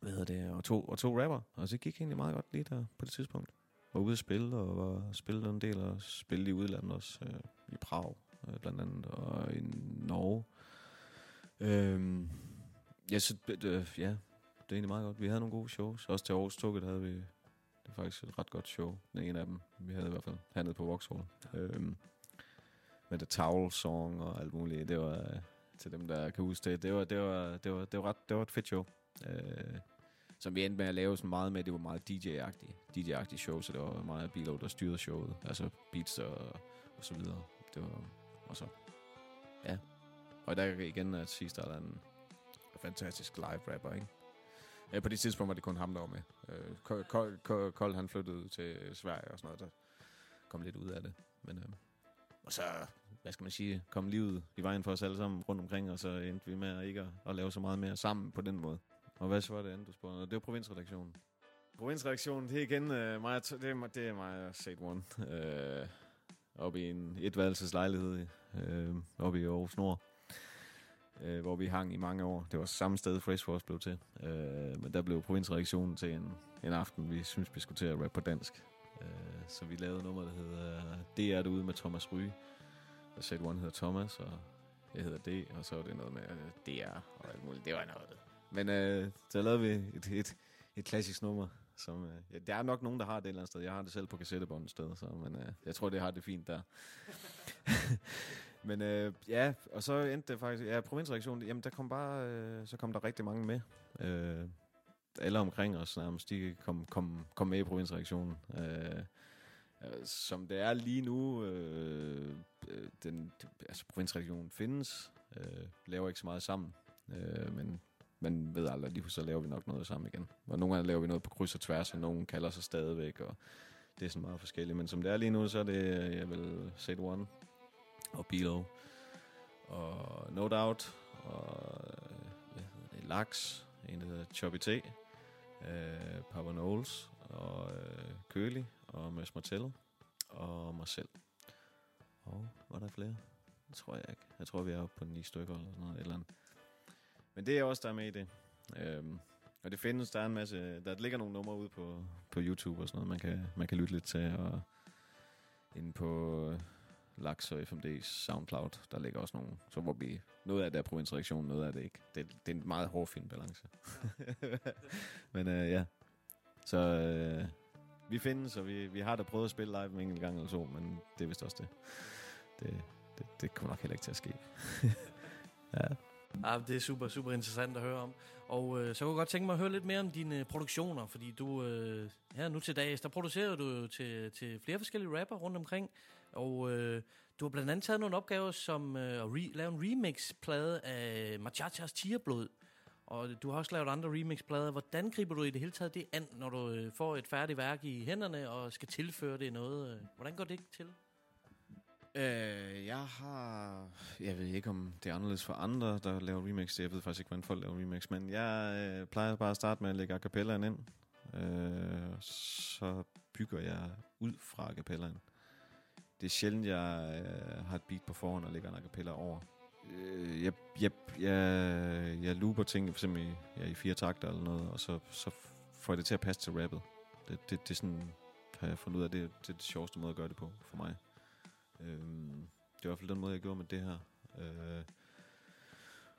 hvad hedder det, og to, og to rapper. Og så gik egentlig meget godt lige der på det tidspunkt. Var ude at spille og var spille en del og spille i udlandet også, øh, i Prag øh, blandt andet og i Norge. øh, ja, så, øh, ja, det er egentlig meget godt. Vi havde nogle gode shows. Også til Aarhus Tukket havde vi, det var faktisk et ret godt show. Den ene af dem, vi havde i hvert fald hernede på Vauxhall. øh, Med The Towel Song og alt muligt. Det var, til dem der kan huske det, det var, det var, det var, det var, ret, det var et fedt show. Øh, som vi endte med at lave så meget med. Det var meget D J-agtigt. D J-agtigt show, så det var meget Bilo, der styrede showet. Altså beats og, og så videre. Det var, og så, ja. Og der igen at sidst, der er en fantastisk live rapper, ikke? Øh, på det tidspunkt var det kun ham, der var med. Øh, Kold, Kold, Kold, han flyttede til Sverige og sådan noget, der kom lidt ud af det. Men... Øh, Og så, hvad skal man sige, kom livet i vejen for os alle sammen rundt omkring, og så endte vi med at ikke at, at lave så meget mere sammen på den måde. Og hvad så var det andet, du spurgte? Det var provinsredaktionen. Provinsredaktionen, det er igen uh, mig, det er, det er mig og Said One. Uh, oppe i en etværelseslejlighed uh, oppe i Aarhus Nord, uh, hvor vi hang i mange år. Det var samme sted, Fresh Force blev til. Uh, men der blev provinsredaktionen til en, en aften, vi synes vi skulle til at rappe på dansk. Så vi lavede nummer, der hedder D R derude med Thomas Ryge. Og Said One hedder Thomas, og jeg hedder D, og så var det noget med D R og alt muligt. Det var noget. Men øh, så lavede vi et, et, et klassisk nummer, som, øh, ja, der er nok nogen, der har det et eller andet sted. Jeg har det selv på kassettebånd et sted, så, men øh, jeg tror, det har det fint der. Men øh, ja, og så endte det faktisk... Ja, provinsredaktionen, jamen der kom bare... Øh, så kom der rigtig mange med. Øh, alle omkring os nærmest, de kom, kom, kom med i provinsredaktionen. Øh, som det er lige nu... Øh, den, altså, provinsredaktionen findes. Øh, laver ikke så meget sammen. Øh, men... Man ved aldrig, lige så laver vi nok noget sammen igen. Og nogle gange laver vi noget på kryds og tværs, og nogen kalder sig stadigvæk, og det er sådan meget forskelligt. Men som det er lige nu, så er det, jeg vil, Said One, og Bilo, og No Doubt, og hvad hedder det, Lax, en der hedder Choppy T, øh, Papa Knowles, og øh, Køli, og Møs Martello, og mig selv. Og var der flere? Det tror jeg ikke. Jeg tror, vi er oppe på ni stykker, eller sådan noget, et eller andet. Men det er også der er med i det. Øhm, og det findes, der er en masse... Der ligger nogle numre ude på, på YouTube og sådan noget, man kan, man kan lytte lidt til. Og inde på Lax og F M D's SoundCloud, der ligger også nogle... Så hvor vi... Noget af det er provinsredaktion, noget af det ikke. Det, det er en meget hårfin balance. Men øh, ja. Så øh, vi findes, og vi, vi har da prøvet at spille live en enkelt gang eller så, men det er vist også det. Det, det, det kommer nok heller ikke til at ske. Ja... Ah, det er super, super interessant at høre om. Og øh, så kunne jeg godt tænke mig at høre lidt mere om dine øh, produktioner. Fordi du, øh, her nu til dags, der producerer du til, til flere forskellige rapper rundt omkring. Og øh, du har blandt andet taget nogle opgaver som øh, at re- lave en remixplade af Machachas Tigerblod. Og du har også lavet andre remixplader. Hvordan griber du i det hele taget det an, når du øh, får et færdigt værk i hænderne og skal tilføre det noget? Øh, hvordan går det til? Øh, jeg har... Jeg ved ikke, om det er anderledes for andre, der laver remix. Jeg ved faktisk ikke, hvordan folk laver remix. Men jeg øh, plejer bare at starte med at lægge akapellaen ind. Øh, så bygger jeg ud fra akapellaen. Det er sjældent, jeg øh, har et beat på forhånd og lægger en akapella over. Øh, jeg, jeg, jeg, jeg looper ting for eksempel i, ja, i fire takter eller noget, og så, så får jeg det til at passe til rappet. Det, det, det er sådan, har jeg fundet ud af, det, det er det sjoveste måde at gøre det på for mig. Øhm, det var i hvert fald den måde jeg gjorde med det her. øh,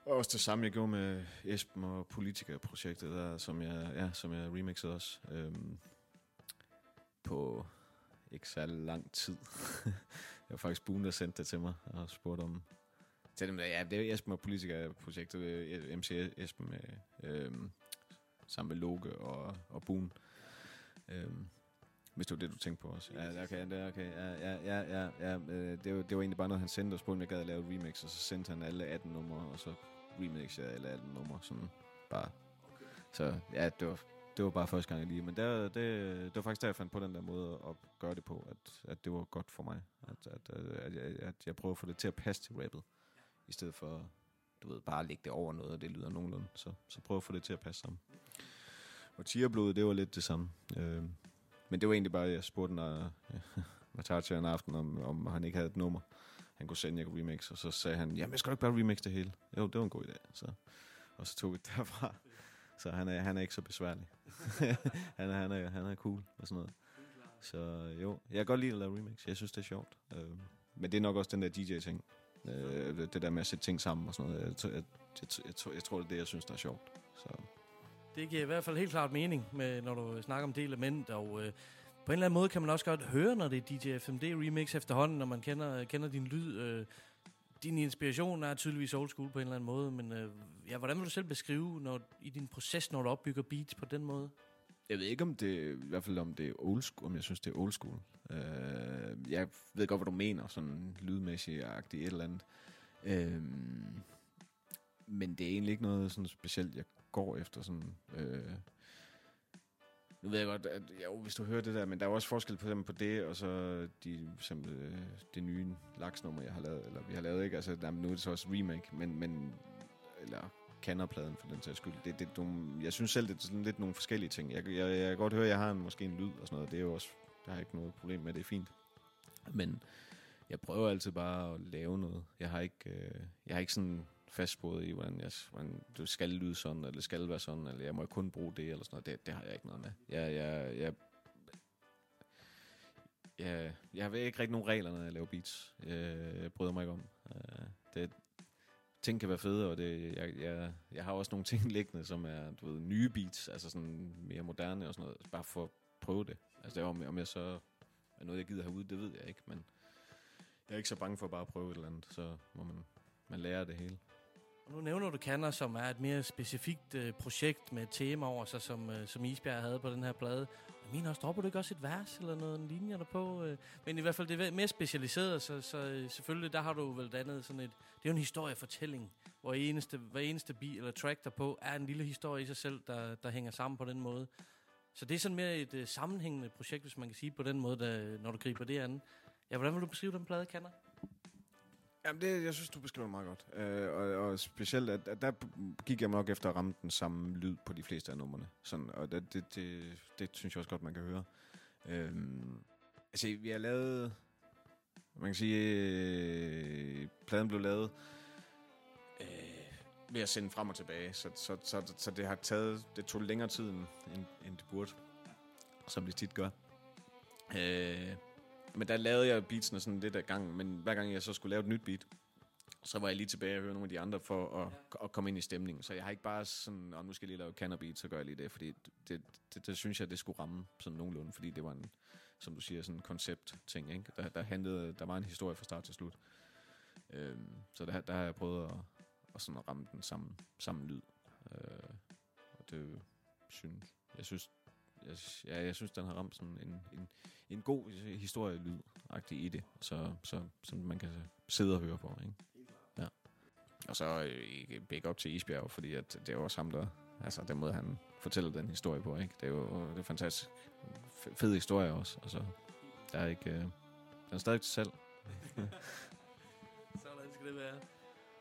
Og også det samme jeg gjorde med Esben og Politiker-projektet der, som jeg, ja, som jeg remixede også. øhm, På ikke så lang tid. Det var faktisk Boone der sendte det til mig og spurgte om til dem, ja, det er Esben og Politiker-projektet, M C Esben med, øhm, sammen med Loke og, og Boone. øhm, Hvis det var det, du tænkte på også. Ja, okay, okay. Ja, ja, ja, ja. Det, var, det var egentlig bare noget, han sendte os på, om jeg gad at lave et remix, og så sendte han alle atten numre, og så remixede jeg alle atten numre, sådan bare. Okay. Så ja, det var, det var bare første gang jeg lige. Men det, det, det var faktisk der, jeg fandt på den der måde at gøre det på, at, at det var godt for mig. At, at, at, at, at jeg prøver at få det til at passe til rappet, i stedet for, du ved, bare at lægge det over noget, og det lyder nogenlunde. Så, så prøv at få det til at passe sammen. Og Tigerblodet, det var lidt det samme. Øh, Men det var egentlig bare, jeg spurgte når Matacha en aften, om, om han ikke havde et nummer, han kunne sende, jeg kunne remix. Og så sagde han, jamen jeg skal ikke bare remix det hele. Jo, det var en god idé. Så, og så tog vi det derfra. Så han er, han er ikke så besværlig. han, er, han, er, han er cool og sådan noget. Så jo, jeg kan godt lide at lave remix. Jeg synes, det er sjovt. Men det er nok også den der D J-ting. Det der med at sætte ting sammen og sådan noget. Jeg, jeg, jeg, jeg, jeg tror, det er det, jeg synes, der er sjovt. Så... Det giver i hvert fald helt klart mening, med, når du snakker om det element, og øh, på en eller anden måde kan man også godt høre, når det er D J F M D remix efterhånden, når man kender, kender din lyd. Øh, din inspiration er tydeligvis old school på en eller anden måde, men øh, ja, hvordan vil du selv beskrive når, i din proces, når du opbygger beats på den måde? Jeg ved ikke, om det, i hvert fald om det er old school, om jeg synes, det er old school. Øh, jeg ved godt, hvad du mener, sådan lydmæssigt-agtigt et eller andet. Øh, men det er egentlig ikke noget sådan specielt, jeg går efter sådan... Øh... Nu ved jeg godt, at jo, hvis du hører det der, men der er også forskel på dem på det, og så de, simpelthen, øh, det nye laksnummer, jeg har lavet, eller vi har lavet, ikke? Altså, nej, nu er det så også remake, men... men eller kanderpladen, for den sags skyld. Det, det, du, jeg synes selv, det er sådan lidt nogle forskellige ting. Jeg, jeg, jeg kan godt høre, at jeg har en, måske en lyd og sådan noget, det er jo også... Jeg har ikke noget problem med, det er fint. Men jeg prøver altid bare at lave noget. Jeg har ikke, øh, jeg har ikke sådan... fastsporet i, hvordan, jeg, hvordan det skal lyde sådan, eller det skal være sådan, eller jeg må kun bruge det, eller sådan noget. Det, det har jeg ikke noget med. Jeg, jeg, jeg, jeg, jeg har ikke rigtig nogen regler, når jeg laver beats. Jeg, jeg bryder mig ikke om. Det, ting kan være fede, og det, jeg, jeg, jeg har også nogle ting liggende, som er, du ved, nye beats, altså sådan mere moderne og sådan noget, bare for at prøve det. Altså det er, om, om jeg så er noget, jeg gider herude, det ved jeg ikke, men jeg er ikke så bange for bare at prøve et eller andet, så må man, man lære det hele. Og nu nævner du Kanner, som er et mere specifikt øh, projekt med et tema over sig, som, øh, som Isbjerg havde på den her plade. Jeg mener også, dropper du ikke også et vers eller noget, en linje derpå? Øh. Men i hvert fald, det er mere specialiseret, så, så øh, selvfølgelig, der har du vel dannet sådan et... Det er jo en historiefortælling, hvor eneste, hver eneste bi eller track derpå er en lille historie i sig selv, der, der hænger sammen på den måde. Så det er sådan mere et øh, sammenhængende projekt, hvis man kan sige på den måde, der, når du griber det an. Ja, hvordan vil du beskrive den plade, Kanner? Jamen, det, jeg synes, du beskriver det meget godt. Øh, og, og specielt, at, at der gik jeg nok efter at ramme den samme lyd på de fleste af numrene. Sådan, og det, det, det, det synes jeg også godt, man kan høre. Øh, altså, vi har lavet... Man kan sige, øh, pladen blev lavet øh, ved at sende frem og tilbage. Så, så, så, så det har taget... Det tog længere tid, end, end det burde. Som det tit gør. Øh... Men der lavede jeg beatsene sådan lidt af gangen, men hver gang jeg så skulle lave et nyt beat, så var jeg lige tilbage og hørte nogle af de andre for at, at komme ind i stemningen. Så jeg har ikke bare sådan, og nu skal jeg lige lave Cannerbeat, så gør jeg lige det, fordi det, det, det, det synes jeg, det skulle ramme sådan nogenlunde, fordi det var en, som du siger, sådan en koncept-ting, ikke? Der, der, handlede, der var en historie fra start til slut. Øhm, så der, der har jeg prøvet at, at, sådan at ramme den samme, samme lyd. Øh, og det synes jeg synes... Jeg, jeg, jeg synes, den har ramt sådan en, en, en god historielyd-agtig i det, så, så, som man kan sidde og høre på, ikke? Ja. Og så øh, big up til Isbjerg, fordi at det er jo også ham, der... Altså, den måde, han fortæller den historie på, ikke? Det er jo det er fantastisk fed historie også, og så... Der er ikke... Øh, den er stadig til salg. Sådan skal det være.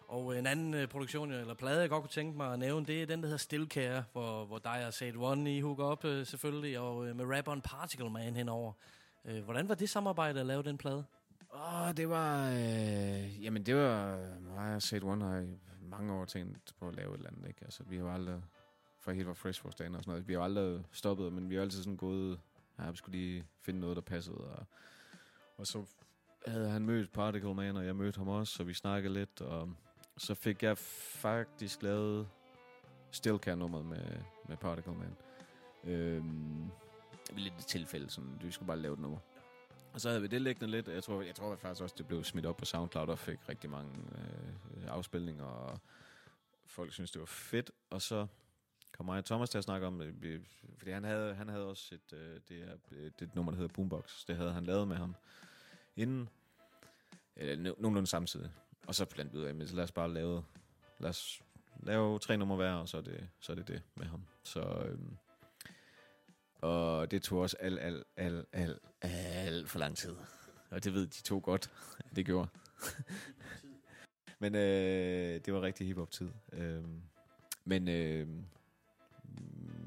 Og en anden øh, produktion, eller plade, jeg godt kunne tænke mig at nævne, det er den, der hedder Stilkære, hvor, hvor dig og Said One, I hooker op øh, selvfølgelig, og øh, med rapperen Particle Man henover. Øh, hvordan var det samarbejde at lave den plade? Åh, oh, det var... Øh, jamen, det var... Mig og Said One har i mange år tænkt på at lave et eller andet, ikke? Altså, vi har aldrig... For helt var Fresh Force dagen og sådan noget. Vi har aldrig stoppet, men vi har altid sådan gået... Ja, vi skulle lige finde noget, der passede, og, og så havde han mødt Particle Man, og jeg mødte ham også, og vi snakkede lidt, og... Så fik jeg faktisk lavet Stilkære-nummeret med, med Particle Man. Øhm, det var lidt et tilfælde, sådan, vi skulle bare lave et nummer. Og så havde vi det liggende lidt. Jeg tror, jeg tror faktisk også, det blev smidt op på SoundCloud og fik rigtig mange øh, afspilninger. Og folk synes det var fedt. Og så kom mig og Thomas til at snakke om det. Fordi han havde, han havde også et, øh, det her, det nummer, der hedder Boombox. Det havde han lavet med ham inden. Eller nogenlunde samtidig. Og så fandt vi ud af, men lad os bare lave, lad os lave tre numre hver, og så er det så er det, det med ham. Så, øhm, og det tog også alt, alt, alt, alt, alt for lang tid. Og det ved de to godt, det gjorde. Men øh, det var rigtig hiphop-tid. Øhm, men, øh,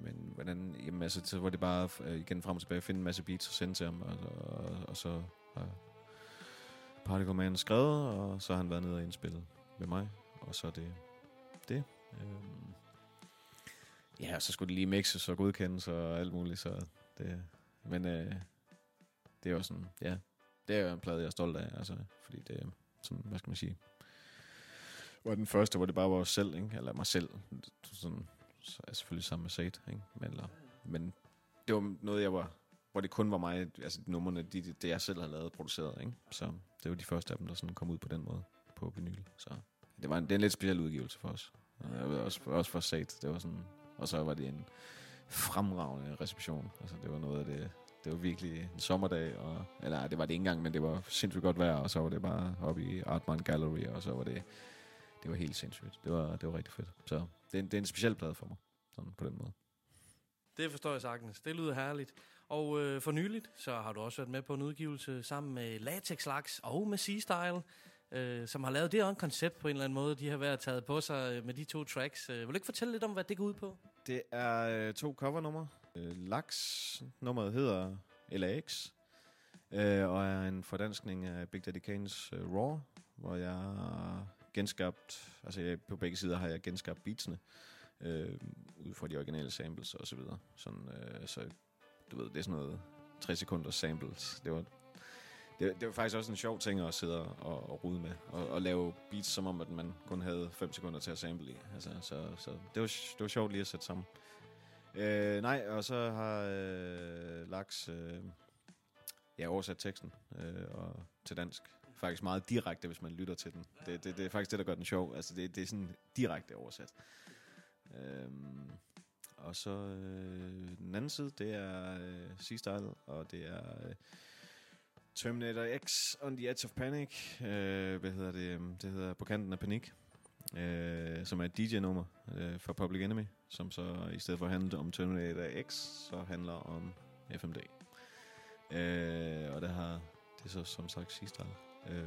men hvordan, jamen altså, så var det bare øh, igen frem og tilbage, finde en masse beats og sende til ham, og, og, og, og så... Og, Particle Man skrevet, og så har han været nede og indspillet med mig, og så er det det. Øhm. Ja, så skulle det lige mixes og godkendes og alt muligt, så det... Men øh, det er jo sådan, ja, det er jo en plade, jeg er stolt af, altså, fordi det er sådan, hvad skal man sige, var den første, hvor det bare var os selv, ikke? Eller mig selv, sådan, så er selvfølgelig sammen med Said, ikke? Men, eller, men det var noget, jeg var... Hvor det kun var mig, altså numrene, det de, de jeg selv har lavet, produceret, ikke? Så det var de første af dem, der sådan kom ud på den måde på vinyl. Så det var en, det er en lidt speciel udgivelse for os. Og også, også for Sat. Det var sådan, og så var det en fremragende reception. Altså det var noget af det, det var virkelig en sommerdag, og, eller det var det ikke engang, men det var sindssygt godt vejr, og så var det bare oppe i Artman Gallery, og så var det, det var helt sindssygt. Det var, det var rigtig fedt. Så det er, en, det er en speciel plade for mig, sådan på den måde. Det forstår jeg sagtens. Det lyder herligt. Og øh, for nyligt, så har du også været med på en udgivelse sammen med Latex Lax og med C-Style, øh, som har lavet det også en koncept på en eller anden måde, de har været taget på sig med de to tracks. Øh, vil du ikke fortælle lidt om, hvad det går ud på? Det er øh, to covernummer. Øh, Lax, nummeret hedder L A X, øh, og er en fordanskning af Big Daddy Kane's øh, Raw, hvor jeg har genskabt, altså jeg, på begge sider har jeg genskabt beatsene. Øh, ud fra de originale samples og så videre. Sådan, øh, så du ved, det er sådan noget tre sekunders samples. Det var Det, det var faktisk også en sjov ting at sidde og, og rode med, og, og lave beats, som om at man kun havde fem sekunder til at sample i. Altså, så, så det, var, det var sjovt lige at sætte sammen. Øh, nej, og så har øh, Lax øh, ja, oversat teksten øh, og, til dansk. Faktisk meget direkte, hvis man lytter til den. Det, det, det er faktisk det, der gør den sjov. Altså, det, det er sådan direkte oversat. Øh, og så øh, den anden side, det er øh, C-Style, og det er... Øh, Terminator X on the Edge of Panic, øh, hvad hedder det? Det hedder På kanten af panik, øh, som er et D J-nummer øh, for Public Enemy, som så i stedet for at handle om Terminator X, så handler om F M D. Øh, og det har det så som sagt C-Style. Øh,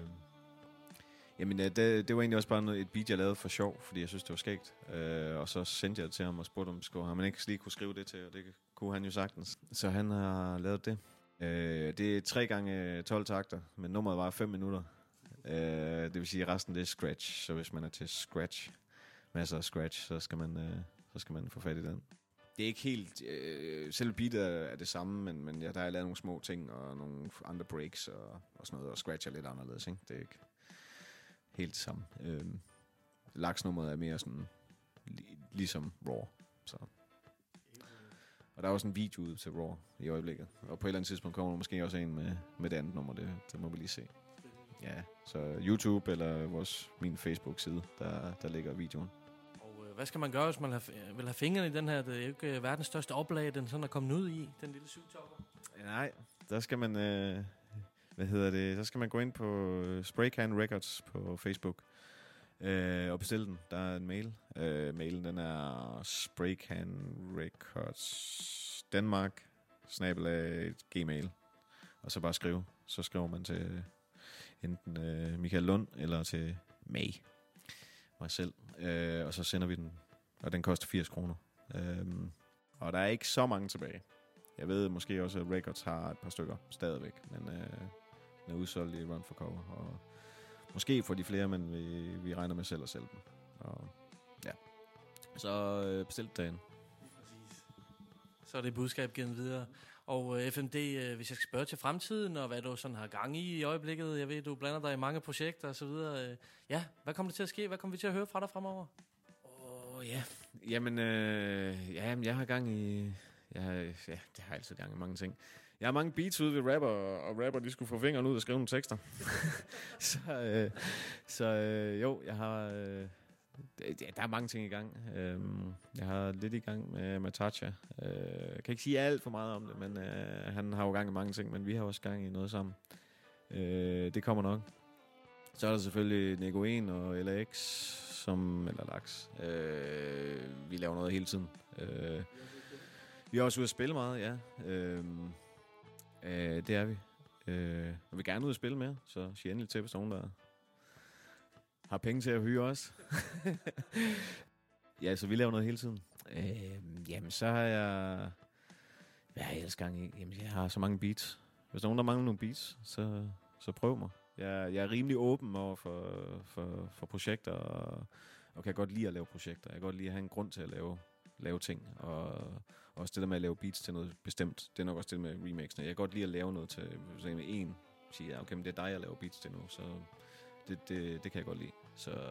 jamen det, det var egentlig også bare noget, et beat, jeg lavede for sjov, fordi jeg synes, det var skægt. Øh, og så sendte jeg det til ham og spurgte, om skulle, han ikke lige kunne skrive det til, og det kunne han jo sagtens. Så han har lavet det. Øh, det er tre gange tolv takter, men nummeret var fem minutter. Øh, det vil sige, at resten det er scratch, så hvis man er til scratch, masser af scratch, så skal man, øh, så skal man få fat i den. Det er ikke helt... Øh, selv beatet er det samme, men, men ja, der har jeg lavet nogle små ting og nogle andre breaks og, og sådan noget, og scratch er lidt anderledes, ikke? Det er ikke helt samme. Øh, Laksnummeret er mere sådan li- ligesom raw, så... Og der er også en video ud til Raw i øjeblikket. Og på et eller andet tidspunkt kommer der måske også en med, med det andet nummer. Det, det må vi lige se. Ja, så YouTube eller vores, min Facebook-side, der, der ligger videoen. Og øh, hvad skal man gøre, hvis man har, vil have fingrene i den her? Det er jo ikke verdens største oplag, den sådan er kommet ud i, den lille syvtopper. Nej, der skal man... Øh, hvad hedder det? Så skal man gå ind på Spraycan Records på Facebook øh, og bestille den. Der er en mail. Øh, mailen den er spraycanrecordsdanmark snabel-a gmail. Og så bare skrive. Så skriver man til enten øh, Michael Lund eller til May, mig selv. Øh, og så sender vi den. Og den koster firs kroner. Øh, og der er ikke så mange tilbage. Jeg ved måske også, at Records har et par stykker stadigvæk. Men øh, den er udsolgt i Run for Cover. Og måske får de flere, men vi, vi regner med selv at sælge dem. Og ja, så øh, bestilt dagen. Præcis. Så er det budskab givet videre. Og øh, F M D, øh, hvis jeg skal spørge til fremtiden, og hvad du sådan har gang i i øjeblikket. Jeg ved, du blander dig i mange projekter og så videre. Øh, ja, hvad kommer det til at ske? Hvad kommer vi til at høre fra dig fremover? Åh oh, ja, jamen, øh, ja, jamen jeg har gang i... Jeg har, ja, det har altid gang i mange ting. Jeg har mange beats ude ved rapper, og rapper, de skulle få fingeren ud og skrive nogle tekster. så øh, så øh, jo, jeg har... Øh, der er mange ting i gang. Jeg har lidt i gang med Machachas. Jeg kan ikke sige alt for meget om det, men han har jo gang i mange ting, men vi har også gang i noget sammen. Det kommer nok. Så er der selvfølgelig Negoen og L A X, som, eller Lax. Vi laver noget hele tiden. Vi er også ude at spille meget, ja. Det er vi. Og vi vil gerne ud at spille mere, så sig endelig til, hvis der er nogen, der har penge til at hyre os. Ja, så vi laver noget hele tiden. Øh, jamen, så har jeg... Hvad har jeg ellers gang i? Jamen, jeg har så mange beats. Hvis der er nogen, der mangler nogle beats, så, så prøv mig. Jeg, jeg er rimelig åben over for, for, for projekter, og, og kan godt lide at lave projekter. Jeg kan godt lide at have en grund til at lave, lave ting, og, og også det der med at lave beats til noget bestemt. Det er nok også det med remixene. Jeg kan godt lide at lave noget til med en. Sige, okay, men det er dig, jeg laver beats til nu, så... Det, det, det kan jeg godt lide. Så øh,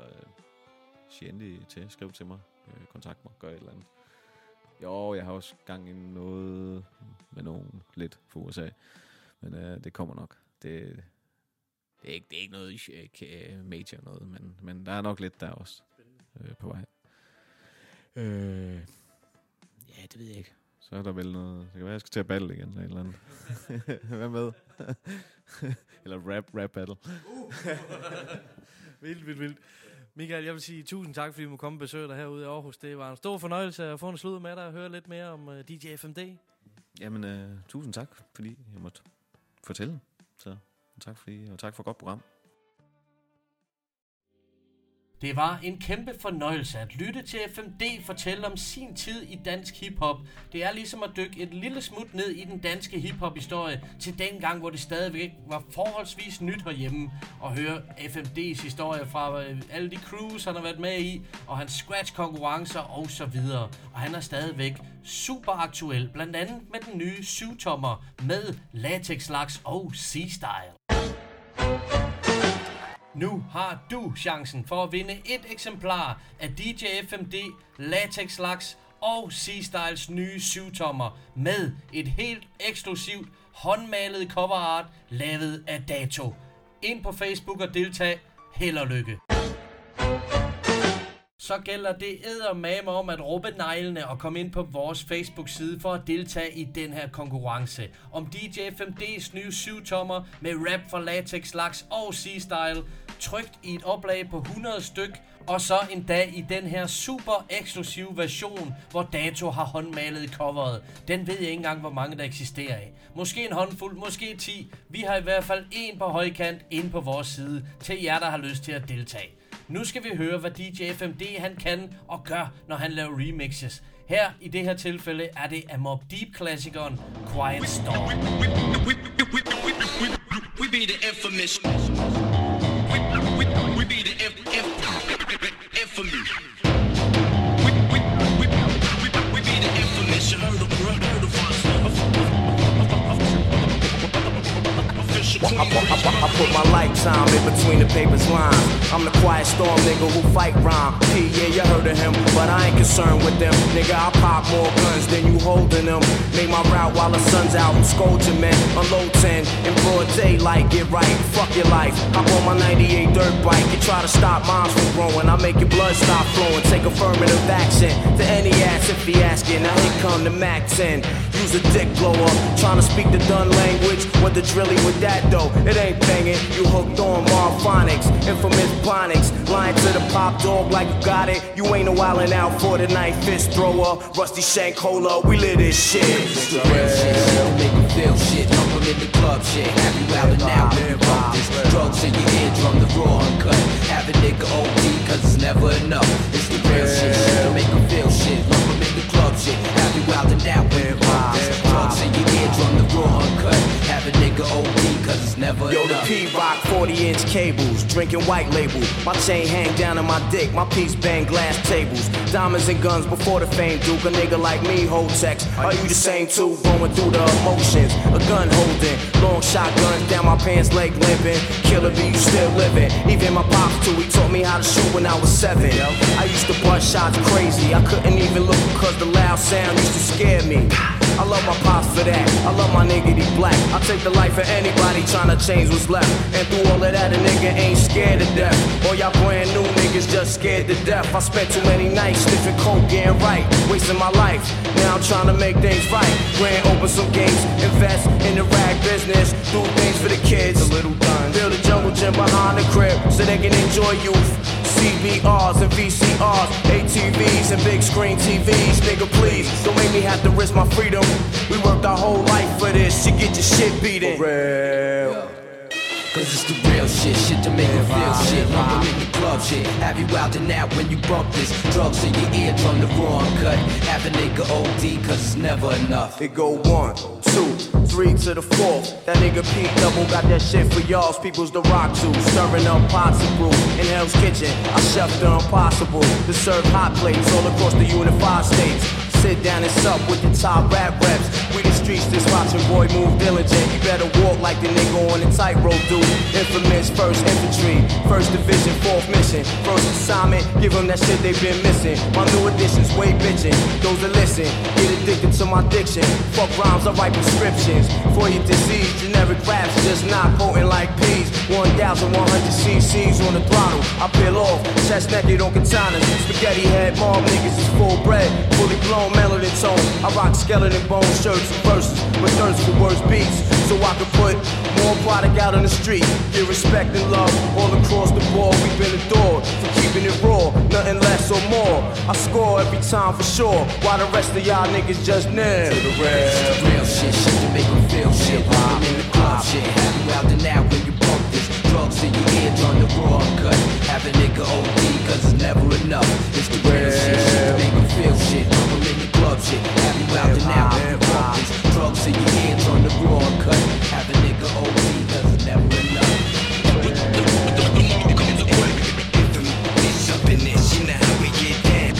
sig endelig til. Skriv til mig. Øh, kontakt mig. Gør et eller andet. Jo, jeg har også gang i noget med nogen lidt for U S A. Men øh, det kommer nok. Det, det, er, ikke, det er ikke noget ikke, major noget, men, men der er nok lidt der også øh, på vej. Øh, ja, det ved jeg ikke. Så er der vel noget... Det kan være, jeg skal til at battle igen, eller et eller andet. Hvad med? Eller rap, rap battle. Vildt, vildt, vildt. Michael, jeg vil sige tusind tak, fordi du må komme og besøge dig herude i Aarhus. Det var en stor fornøjelse at få en slud med dig og høre lidt mere om uh, D J F M D. Jamen, uh, tusind tak, fordi jeg måtte fortælle. Så tak, fordi, og tak for et godt program. Det var en kæmpe fornøjelse at lytte til F M D fortælle om sin tid i dansk hiphop. Det er ligesom at dykke et lille smut ned i den danske hiphop-historie til dengang, hvor det stadigvæk var forholdsvis nyt herhjemme. Og høre F M D's historie fra alle de crews, han har været med i, og hans scratch-konkurrencer og så videre. Og han er stadigvæk super aktuel, blandt andet med den nye syv-tommer med Latex Lax og C-Style. Nu har du chancen for at vinde et eksemplar af D J F M D, Latex Lax og C-Styles nye syv tommer med et helt eksklusivt håndmalet coverart lavet af Dato. Ind på Facebook og deltag. Held og lykke. Så gælder det eddermame om at råbe neglene og komme ind på vores Facebook-side for at deltage i den her konkurrence om D J F M D's nye syv tommer med rap for Latex Lax og C-Style, trykt i et oplag på hundrede styk, og så endda i den her super eksklusive version, hvor Dato har håndmalet coveret. Den ved jeg ikke engang, hvor mange der eksisterer af. Måske en håndfuld, måske ti. Vi har i hvert fald en på højkant inde på vores side til jer, der har lyst til at deltage. Nu skal vi høre, hvad D J F M D han kan og gør, når han laver remixes. Her i det her tilfælde er det af Mobb Deep-klassikeren Quiet Storm. We be the infamous. We be the infamous. We be the infamous. I put my lifetime in between the paper's lines. I'm the quiet storm nigga who fight rhyme. P, yeah, you heard of him, but I ain't concerned with them. Nigga, I pop more guns than you holding them. Make my route while the sun's out. I'm scolding, man. Unload ten in broad daylight. Get right, fuck your life. Hop on my ninety-eight dirt bike. You try to stop moms from growing. I make your blood stop flowing. Take affirmative action to any ass if he asking. Now here come the Mac ten. Use a dick blower. Trying to speak the done language. What the drilly with that? Though it ain't banging, you hooked on morphonics, infamous phonics, lying to the pop dog like you got it. You ain't a wildin' out for the night, fist thrower, rusty shank holder. We live this shit. It's the real shit, don't make you feel shit. Come in the club shit, have you wildin' out, man, pop this. Drugs in your eardrum, the raw uncut. Have a nigga O D, cause it's never enough. It's the real shit, don't make you feel shit. Come in the club shit, have you wildin' out, man, pop this. Drugs in your eardrum, the raw uncut. Have a nigga O D. Cause it's never yo, enough. The P-Rock forty inch cables, drinking white label. My chain hang down on my dick, my piece bang glass tables. Diamonds and guns before the fame, Duke. A nigga like me hold text. Are you the same too? Going through the emotions. A gun holding, long shotguns down my pants, leg limping. Killer be you still living. Even my pops too, he taught me how to shoot when I was seven. I used to bust shots crazy. I couldn't even look cause the loud sound used to scare me. I love my pops for that. I love my nigga, he black. I take the life of anybody tryna change what's left. And through all of that, a nigga ain't scared to death. All y'all brand new niggas just scared to death. I spent too many nights sniffing coke, getting right, wasting my life. Now I'm tryna make things right. Grand open some gates, invest in the rag business, do things for the kids. The little guns. Build a jungle gym behind the crib so they can enjoy youth. C V Rs and V C Rs, A T Vs and big screen T Vs. Nigga, please, don't make me have to risk my freedom. We worked our whole life for this. You get your shit beaten. For real. Cause it's the real shit, shit to make you feel shit. Rumble in the club shit, have you out and out when you bump this. Drugs in your eardrum, the raw cut. Have a nigga O D, cause it's never enough. It go one, two, three to the fourth. That nigga Pete Double got that shit for y'all's peoples to rock to. Stirring up pots of brew in Hell's Kitchen. I chef the impossible to serve hot plates all across the unified states. Sit down and sup with the top rap reps. We the streets just watching boy move diligent. You better walk like the nigga on the tightrope dude. Infamous first infantry, first division, fourth mission. First assignment, give them that shit they've been missing. My new additions, way bitching. Those that listen, get addicted to my diction. Fuck rhymes, I write prescriptions for your disease. Generic raps just not potent like peas. eleven hundred cc's on the throttle. I peel off, chest naked on katanas. Spaghetti head, mom niggas is full bread, fully blown. Melody tone, I rock skeleton bone shirts and verses with thirst for worse beats, so I can put more product out on the street. Get respect and love all across the board. We've been adored for keeping it raw, nothing less or more. I score every time for sure, while the rest of y'all niggas just nib. To the real, real shit, shit to make you feel shit. I'm in the club shit, have you out and out when you bump this. Drugs in your ears on the raw cut. Have a nigga O D, cause it's never enough. It's the real shit, shit to make you feel shit. Shit, have you out and out in the pockets. Drugs in your hands on the raw cut. Have a nigga O D, cause it's never enough. With the, with the, with the, with the, with the, with the, up in this, you know how we get down.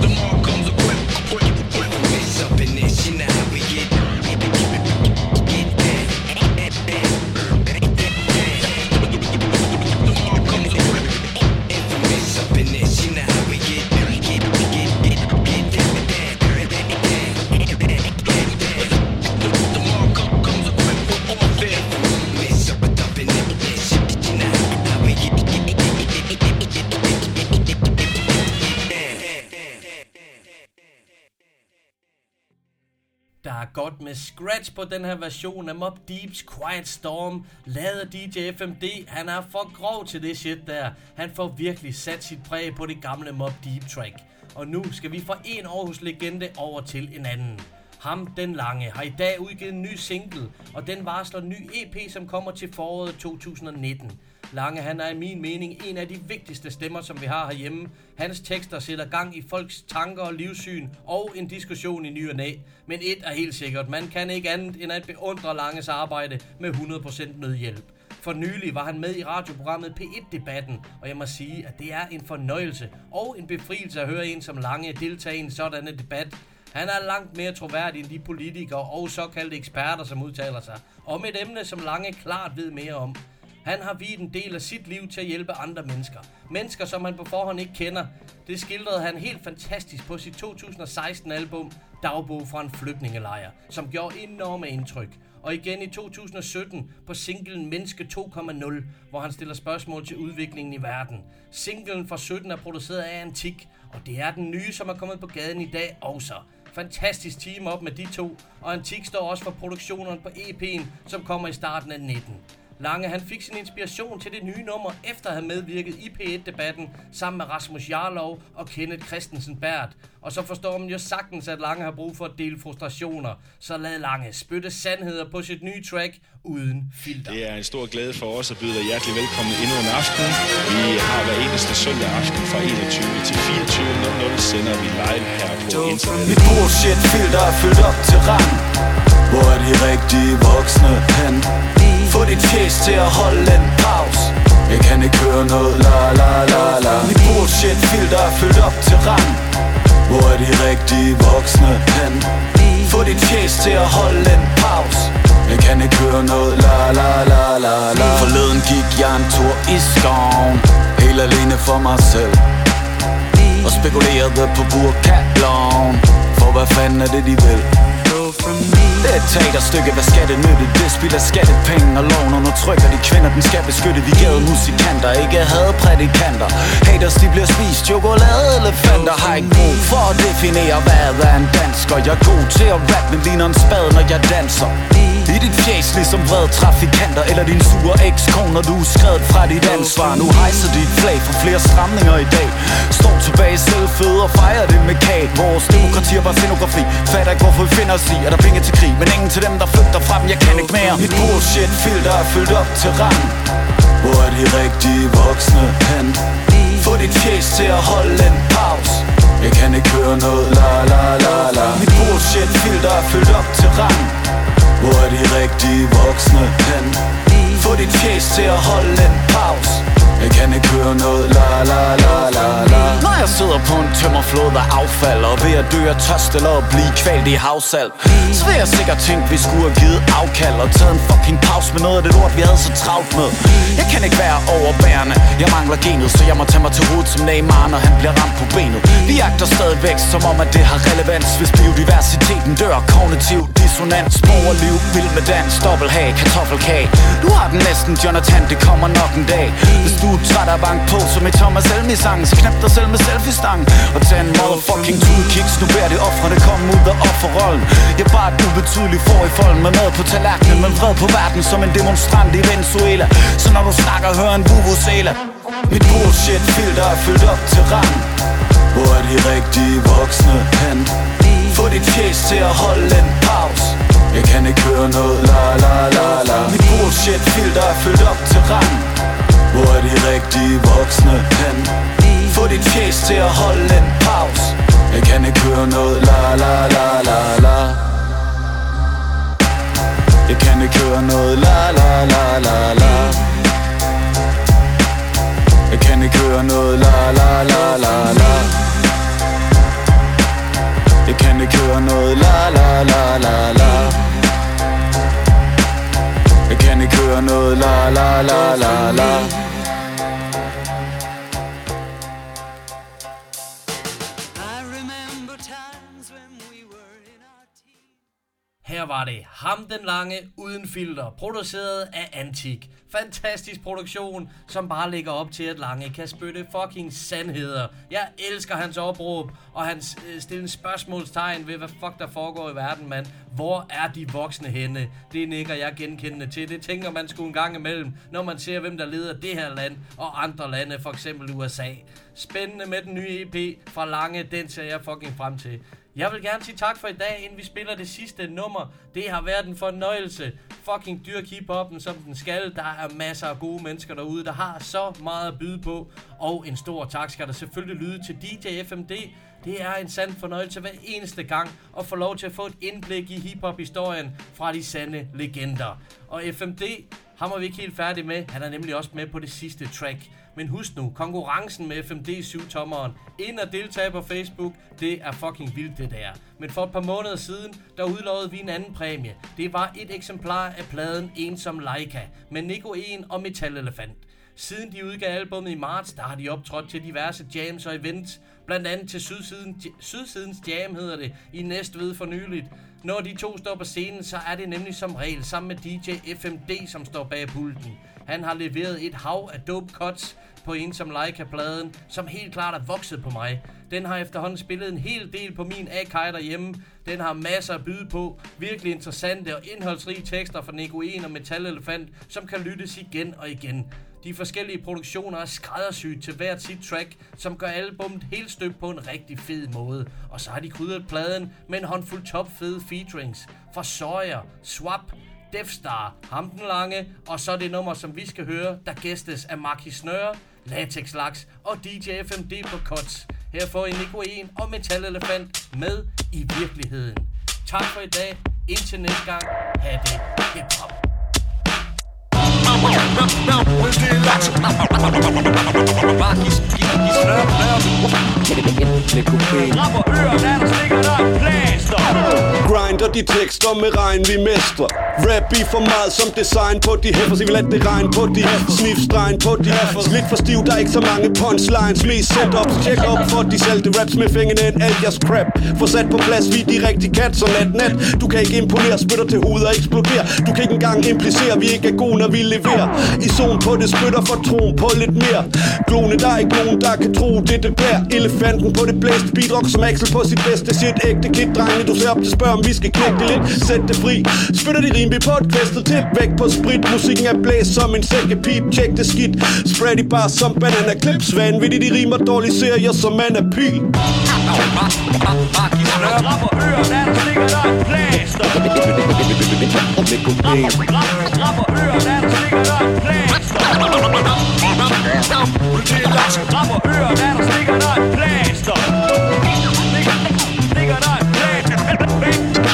The more comes the whip. It's up in this, you know how we get down. godt med scratch på den her version af Mobb Deeps Quiet Storm, lavet af D J F M D. Han er for grov til det shit der. Han får virkelig sat sit præg på det gamle Mobb Deep track. Og nu skal vi fra en Aarhus legende over til en anden. Ham, den Lange, har i dag udgivet en ny single, og den varsler en ny E P, som kommer til foråret to tusind nitten. Lange, han er i min mening en af de vigtigste stemmer, som vi har herhjemme. Hans tekster sætter gang i folks tanker og livssyn, og en diskussion i ny og næ. Men et er helt sikkert, man kan ikke andet end at beundre Langes arbejde med hundrede procent nødhjælp. For nylig var han med i radioprogrammet P et-debatten, og jeg må sige, at det er en fornøjelse og en befrielse at høre en som Lange deltage i en sådan debat. Han er langt mere troværdig end de politikere og såkaldte eksperter, som udtaler sig om et emne, som Lange klart ved mere om. Han har viet en del af sit liv til at hjælpe andre mennesker. Mennesker, som han på forhånd ikke kender. Det skildrede han helt fantastisk på sit to tusind seksten-album Dagbog fra en flygtningelejr, som gjorde enorme indtryk. Og igen i to tusind sytten på singlen Menneske to punkt nul, hvor han stiller spørgsmål til udviklingen i verden. Singlen fra sytten er produceret af Antik, og det er den nye, som er kommet på gaden i dag også. Fantastisk team op med de to, og Antik står også for produktionerne på E P'en, som kommer i starten af nitten. Lange, han fik sin inspiration til det nye nummer efter at have medvirket i P et-debatten sammen med Rasmus Jarlov og Kenneth Christensen Bært. Og så forstår man jo sagtens, at Lange har brug for at dele frustrationer. Så lad Lange spytte sandheder på sit nye track uden filter. Det er en stor glæde for os at byde dig hjertelig velkommen endnu en aften. Vi har hver eneste søndag aften fra enogtyve til fireogtyve nul nul sender vi live her på internet. Mit bullshit-filter er fyldt op til rand. Hvor er de rigtige voksne hen? Få dit fjes til at holde en pause. Jeg kan ikke høre noget la la la la. Mit bullshit-filter er fyldt op til rand. Hvor er de rigtige voksne hen? Få dit fjes til at holde en pause. Jeg kan ikke høre noget la la la la la. Forleden gik jeg en tur i skoven, helt alene for mig selv, og spekulerede på burkaloven. For hvad fanden er det de vil? Det er et teaterstykke, hvad skal det nytte? Det spilder skattepenge og loven undertrykker de kvinder, den skal beskytte. Vi gade musikanter, ikke hadprædikanter. Haters, de bliver spist, chokoladeelefanter. Har ikke brug for at definere, hvad er en dansker. Jeg er god til at rappe, men ligner en spad, når jeg danser. I dit fjes, ligesom vrede trafikanter. Eller din sure ekskone, når du er skrevet fra dit ansvar. Nu hejser dit flag for flere stramninger i dag. Står tilbage selv føde og fejrer det med kage. Vores demokrati er bare scenografi. Fatter ikke, hvorfor vi finder os i. Er der penge til krig, men ingen til dem, der flygter fra dem. Jeg kan ikke mere. Mit bullshit-filter er fyldt op til rand. Hvor er de rigtige voksne hen? Få dit fjes til at holde en pause. Jeg kan ikke høre noget la la la la. Mit bullshit-filter er fyldt op til rand. Hvor er de rigtige voksne hen? Få dit fjes til at holde en pause. Jeg kan ikke høre noget la la la la la. Når jeg sidder på en tømmerflod af affald, og ved at dø af tørst eller at blive kvalt i havsalt, så vil jeg sikkert tænke, vi skulle have givet afkald og taget en fucking pause med noget af det lort, vi havde så travlt med. Jeg kan ikke være overbærende, jeg mangler genet, så jeg må tage mig til hovedet som Neymar, når han bliver ramt på benet. Vi agter stadigvæk, som om at det har relevans, hvis biodiversiteten dør. Kognitiv dissonans, borgerliv, vild med dans, dobbelthag, kartoffelkage. Du har den næsten, Jonathan, det kommer nok en dag. Hvis du er træt af bank på, som i Thomas Elmi-sangen, så knap dig selv med selfie-stangen og tag en motherfucking toolkick. Nu bærer de offrene, kom ud af offerrollen. Jeg er bare et ubetydeligt for i folden, med mad på tallerkenen, men vred på verden som en demonstrant i Venezuela. Så når du snakker, hører en vuvuzela. Mit bullshit-filter er fyldt op til rand. Hvor er de rigtige voksne hen? Få dit fjes til at holde en pause. Jeg kan ikke høre noget la la la la. Mit bullshit-filter er fyldt op til rand. Hvor er de rigtige voksne hen? Få dit fjes til at holde en pause. Jeg kan ikke høre noget la la la la la. Jeg kan ikke høre noget la la la la la. Jeg kan ikke høre noget la la la la la. Jeg kan ikke høre noget la la la la la. Jeg kan ikke høre noget la la la la la. Her var det ham den lange uden filter, produceret af Antik. Fantastisk produktion, som bare lægger op til, at Lange kan spytte fucking sandheder. Jeg elsker hans opråb, og hans øh, stille spørgsmålstegn ved, hvad fuck der foregår i verden, mand. Hvor er de voksne henne? Det nikker jeg genkendende til. Det tænker man sgu en gang imellem, når man ser, hvem der leder det her land og andre lande, for eksempel U S A. Spændende med den nye E P fra Lange, den ser jeg fucking frem til. Jeg vil gerne sige tak for i dag, inden vi spiller det sidste nummer. Det har været en fornøjelse. Fucking dyrk hiphoppen, som den skal. Der er masser af gode mennesker derude, der har så meget at byde på. Og en stor tak skal der selvfølgelig lyde til D J F M D. Det er en sand fornøjelse hver eneste gang at få lov til at få et indblik i hiphop-historien fra de sande legender. Og F M D, ham er vi ikke helt færdige med. Han er nemlig også med på det sidste track. Men husk nu, konkurrencen med F M D syv-tommeren, ind og deltage på Facebook, det er fucking vildt det der. Men for et par måneder siden, der udlovede vi en anden præmie. Det var et eksemplar af pladen Ensom Laika med Nico En og Metal Elefant. Siden de udgav albummet i marts, der har de optrådt til diverse jams og events, blandt andet til sydsiden, Sydsidens Jam hedder det, i Næstved for nyligt. Når de to står på scenen, så er det nemlig som regel sammen med D J F M D, som står bag pulten. Han har leveret et hav af dope cuts på Ensom Laika-pladen, som helt klart er vokset på mig. Den har efterhånden spillet en hel del på min A-kaj derhjemme. Den har masser at byde på. Virkelig interessante og indholdsrige tekster fra Nico En og Metal Elefant, som kan lyttes igen og igen. De forskellige produktioner er skræddersyet til hvert sit track, som gør albummet helt støbt på en rigtig fed måde. Og så har de krydret pladen med en håndfuld topfede featurings fra Sawyer, Swap, Deathstar, ham den lange, og så det nummer, som vi skal høre, der gæstes af Marky Snøre, Latex Lax og D J F M D på cuts. Her får I Nico En og Metal Elefant med i virkeligheden. Tak for i dag. Indtil næste gang. Ha' det hip-hop. Grinder de tekster med regn, vi mestrer. Rap i for meget som design på de hæffer. Så vi lader det regn på de snifstregen på de hæffer. Lidt for stiv, der er ikke så mange punchlines. Mest setups, tjek op for de salte raps med fingrene end alt jeres crap. Få sat på plads, vi de rigtig kat som nat nat. Du kan ikke imponere, spytter til hovedet og eksplodere. Du kan ikke engang implicere, vi ikke er gode, når vi leverer. I zone på det spytter for troen på lidt mere. Glone, der er ikke nogen, der kan tro det det bær. Elefanten på det blæste beatrock som Axel på sit bedste shit. Ægte kid, drengene, du ser op til spørg om vi skal knække det lidt. Sæt det fri, spytter de rim. Vi på et kvæstet tip, væk på sprit. Musikken er blæst som en sækkepip. Tjek det skidt, spray de bare som bananaklips. Vanvittigt, de rimer dårlige serier som man er pil. Rapper ører, der der stikker dig en plaster. Rapper ører, der der stikker dig en plaster. Rapper ører, der der stikker dig en plaster. Stikker dig en plaster.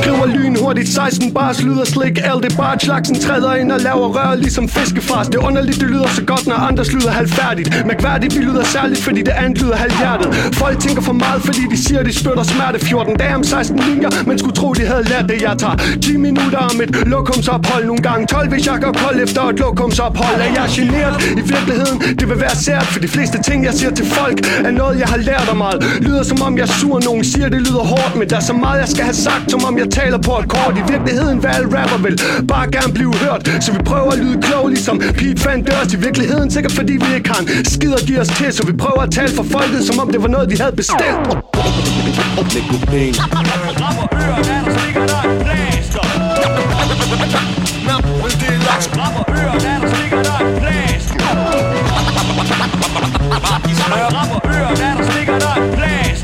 Skriver lynhurtigt seksten bars, lyder slik. Alt det bare slagsen træder ind og laver rør ligesom fiskefars. Det underligt, det lyder så godt, når andre lyder halvfærdigt. Mærkværdigt, vi lyder særligt, fordi det andet lyder halvhjertet. Folk tænker for meget, fordi de siger, de spytter smerte. fjorten dage om seksten linjer, men skulle tro, de havde lært det. Jeg tager ti minutter om et lokumsophold. Nogle gange tolv, hvis jeg går kold efter et lokumsophold. Er jeg generet? I virkeligheden, det vil være sært. For de fleste ting, jeg siger til folk, er noget, jeg har lært af meget. Lyder som om, jeg sur. Nogen siger, det lyder hårdt, men der er så meget, jeg skal have sagt, som om jeg taler på et kort. I virkeligheden, hvad alle rapper vil, bare gerne blive hørt. Så vi prøver at lyde klog, ligesom Pete Van Dørst. I virkeligheden sikkert fordi vi ikke kan skid at give os til. Så vi prøver at tale for folket, som om det var noget vi havde bestilt. Rapper ører, der der stikker dig en plaster. Rapper ører, der der stikker dig en plaster. Rapper ører, der der stikker dig en plaster.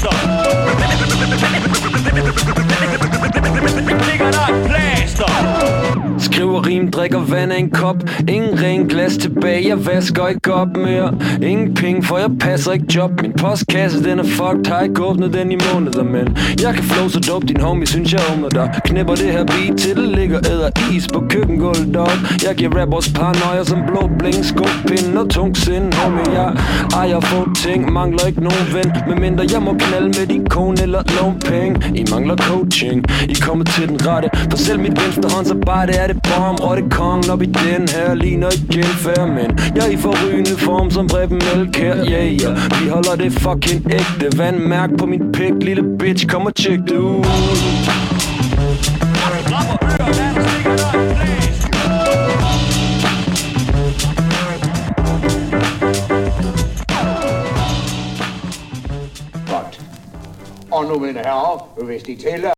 Skriver rim, drikker vand af en kop. Ingen ren glas tilbage, jeg vasker ikke op mere. Ingen penge, for jeg passer ikke job. Min postkasse, den er fucked, har ikke åbnet den i måneder, men jeg kan flow så dope, din homie synes jeg åbner dig. Knipper det her beat til det ligger æder is på køkkengulvet dog. Jeg giver rappers paranoia som blå bling, skubpinde og tung sind. Homie, jeg ejer få ting, mangler ikke nogen ven, medmindre jeg må knalde med din kone eller låne penge. I mangler coaching, I kommer til den rette, for selv mit venstrehåndsarbejde er det bom, og det kongen op i den her ligner igen færre, men jeg er i forrygende form som Preben Melkær. Yeah, yeah, vi holder det fucking ægte. Vandmærk på min pik, lille bitch, kom og tjek det ud. Godt. Og nu, mine herrer, hvis de tæller...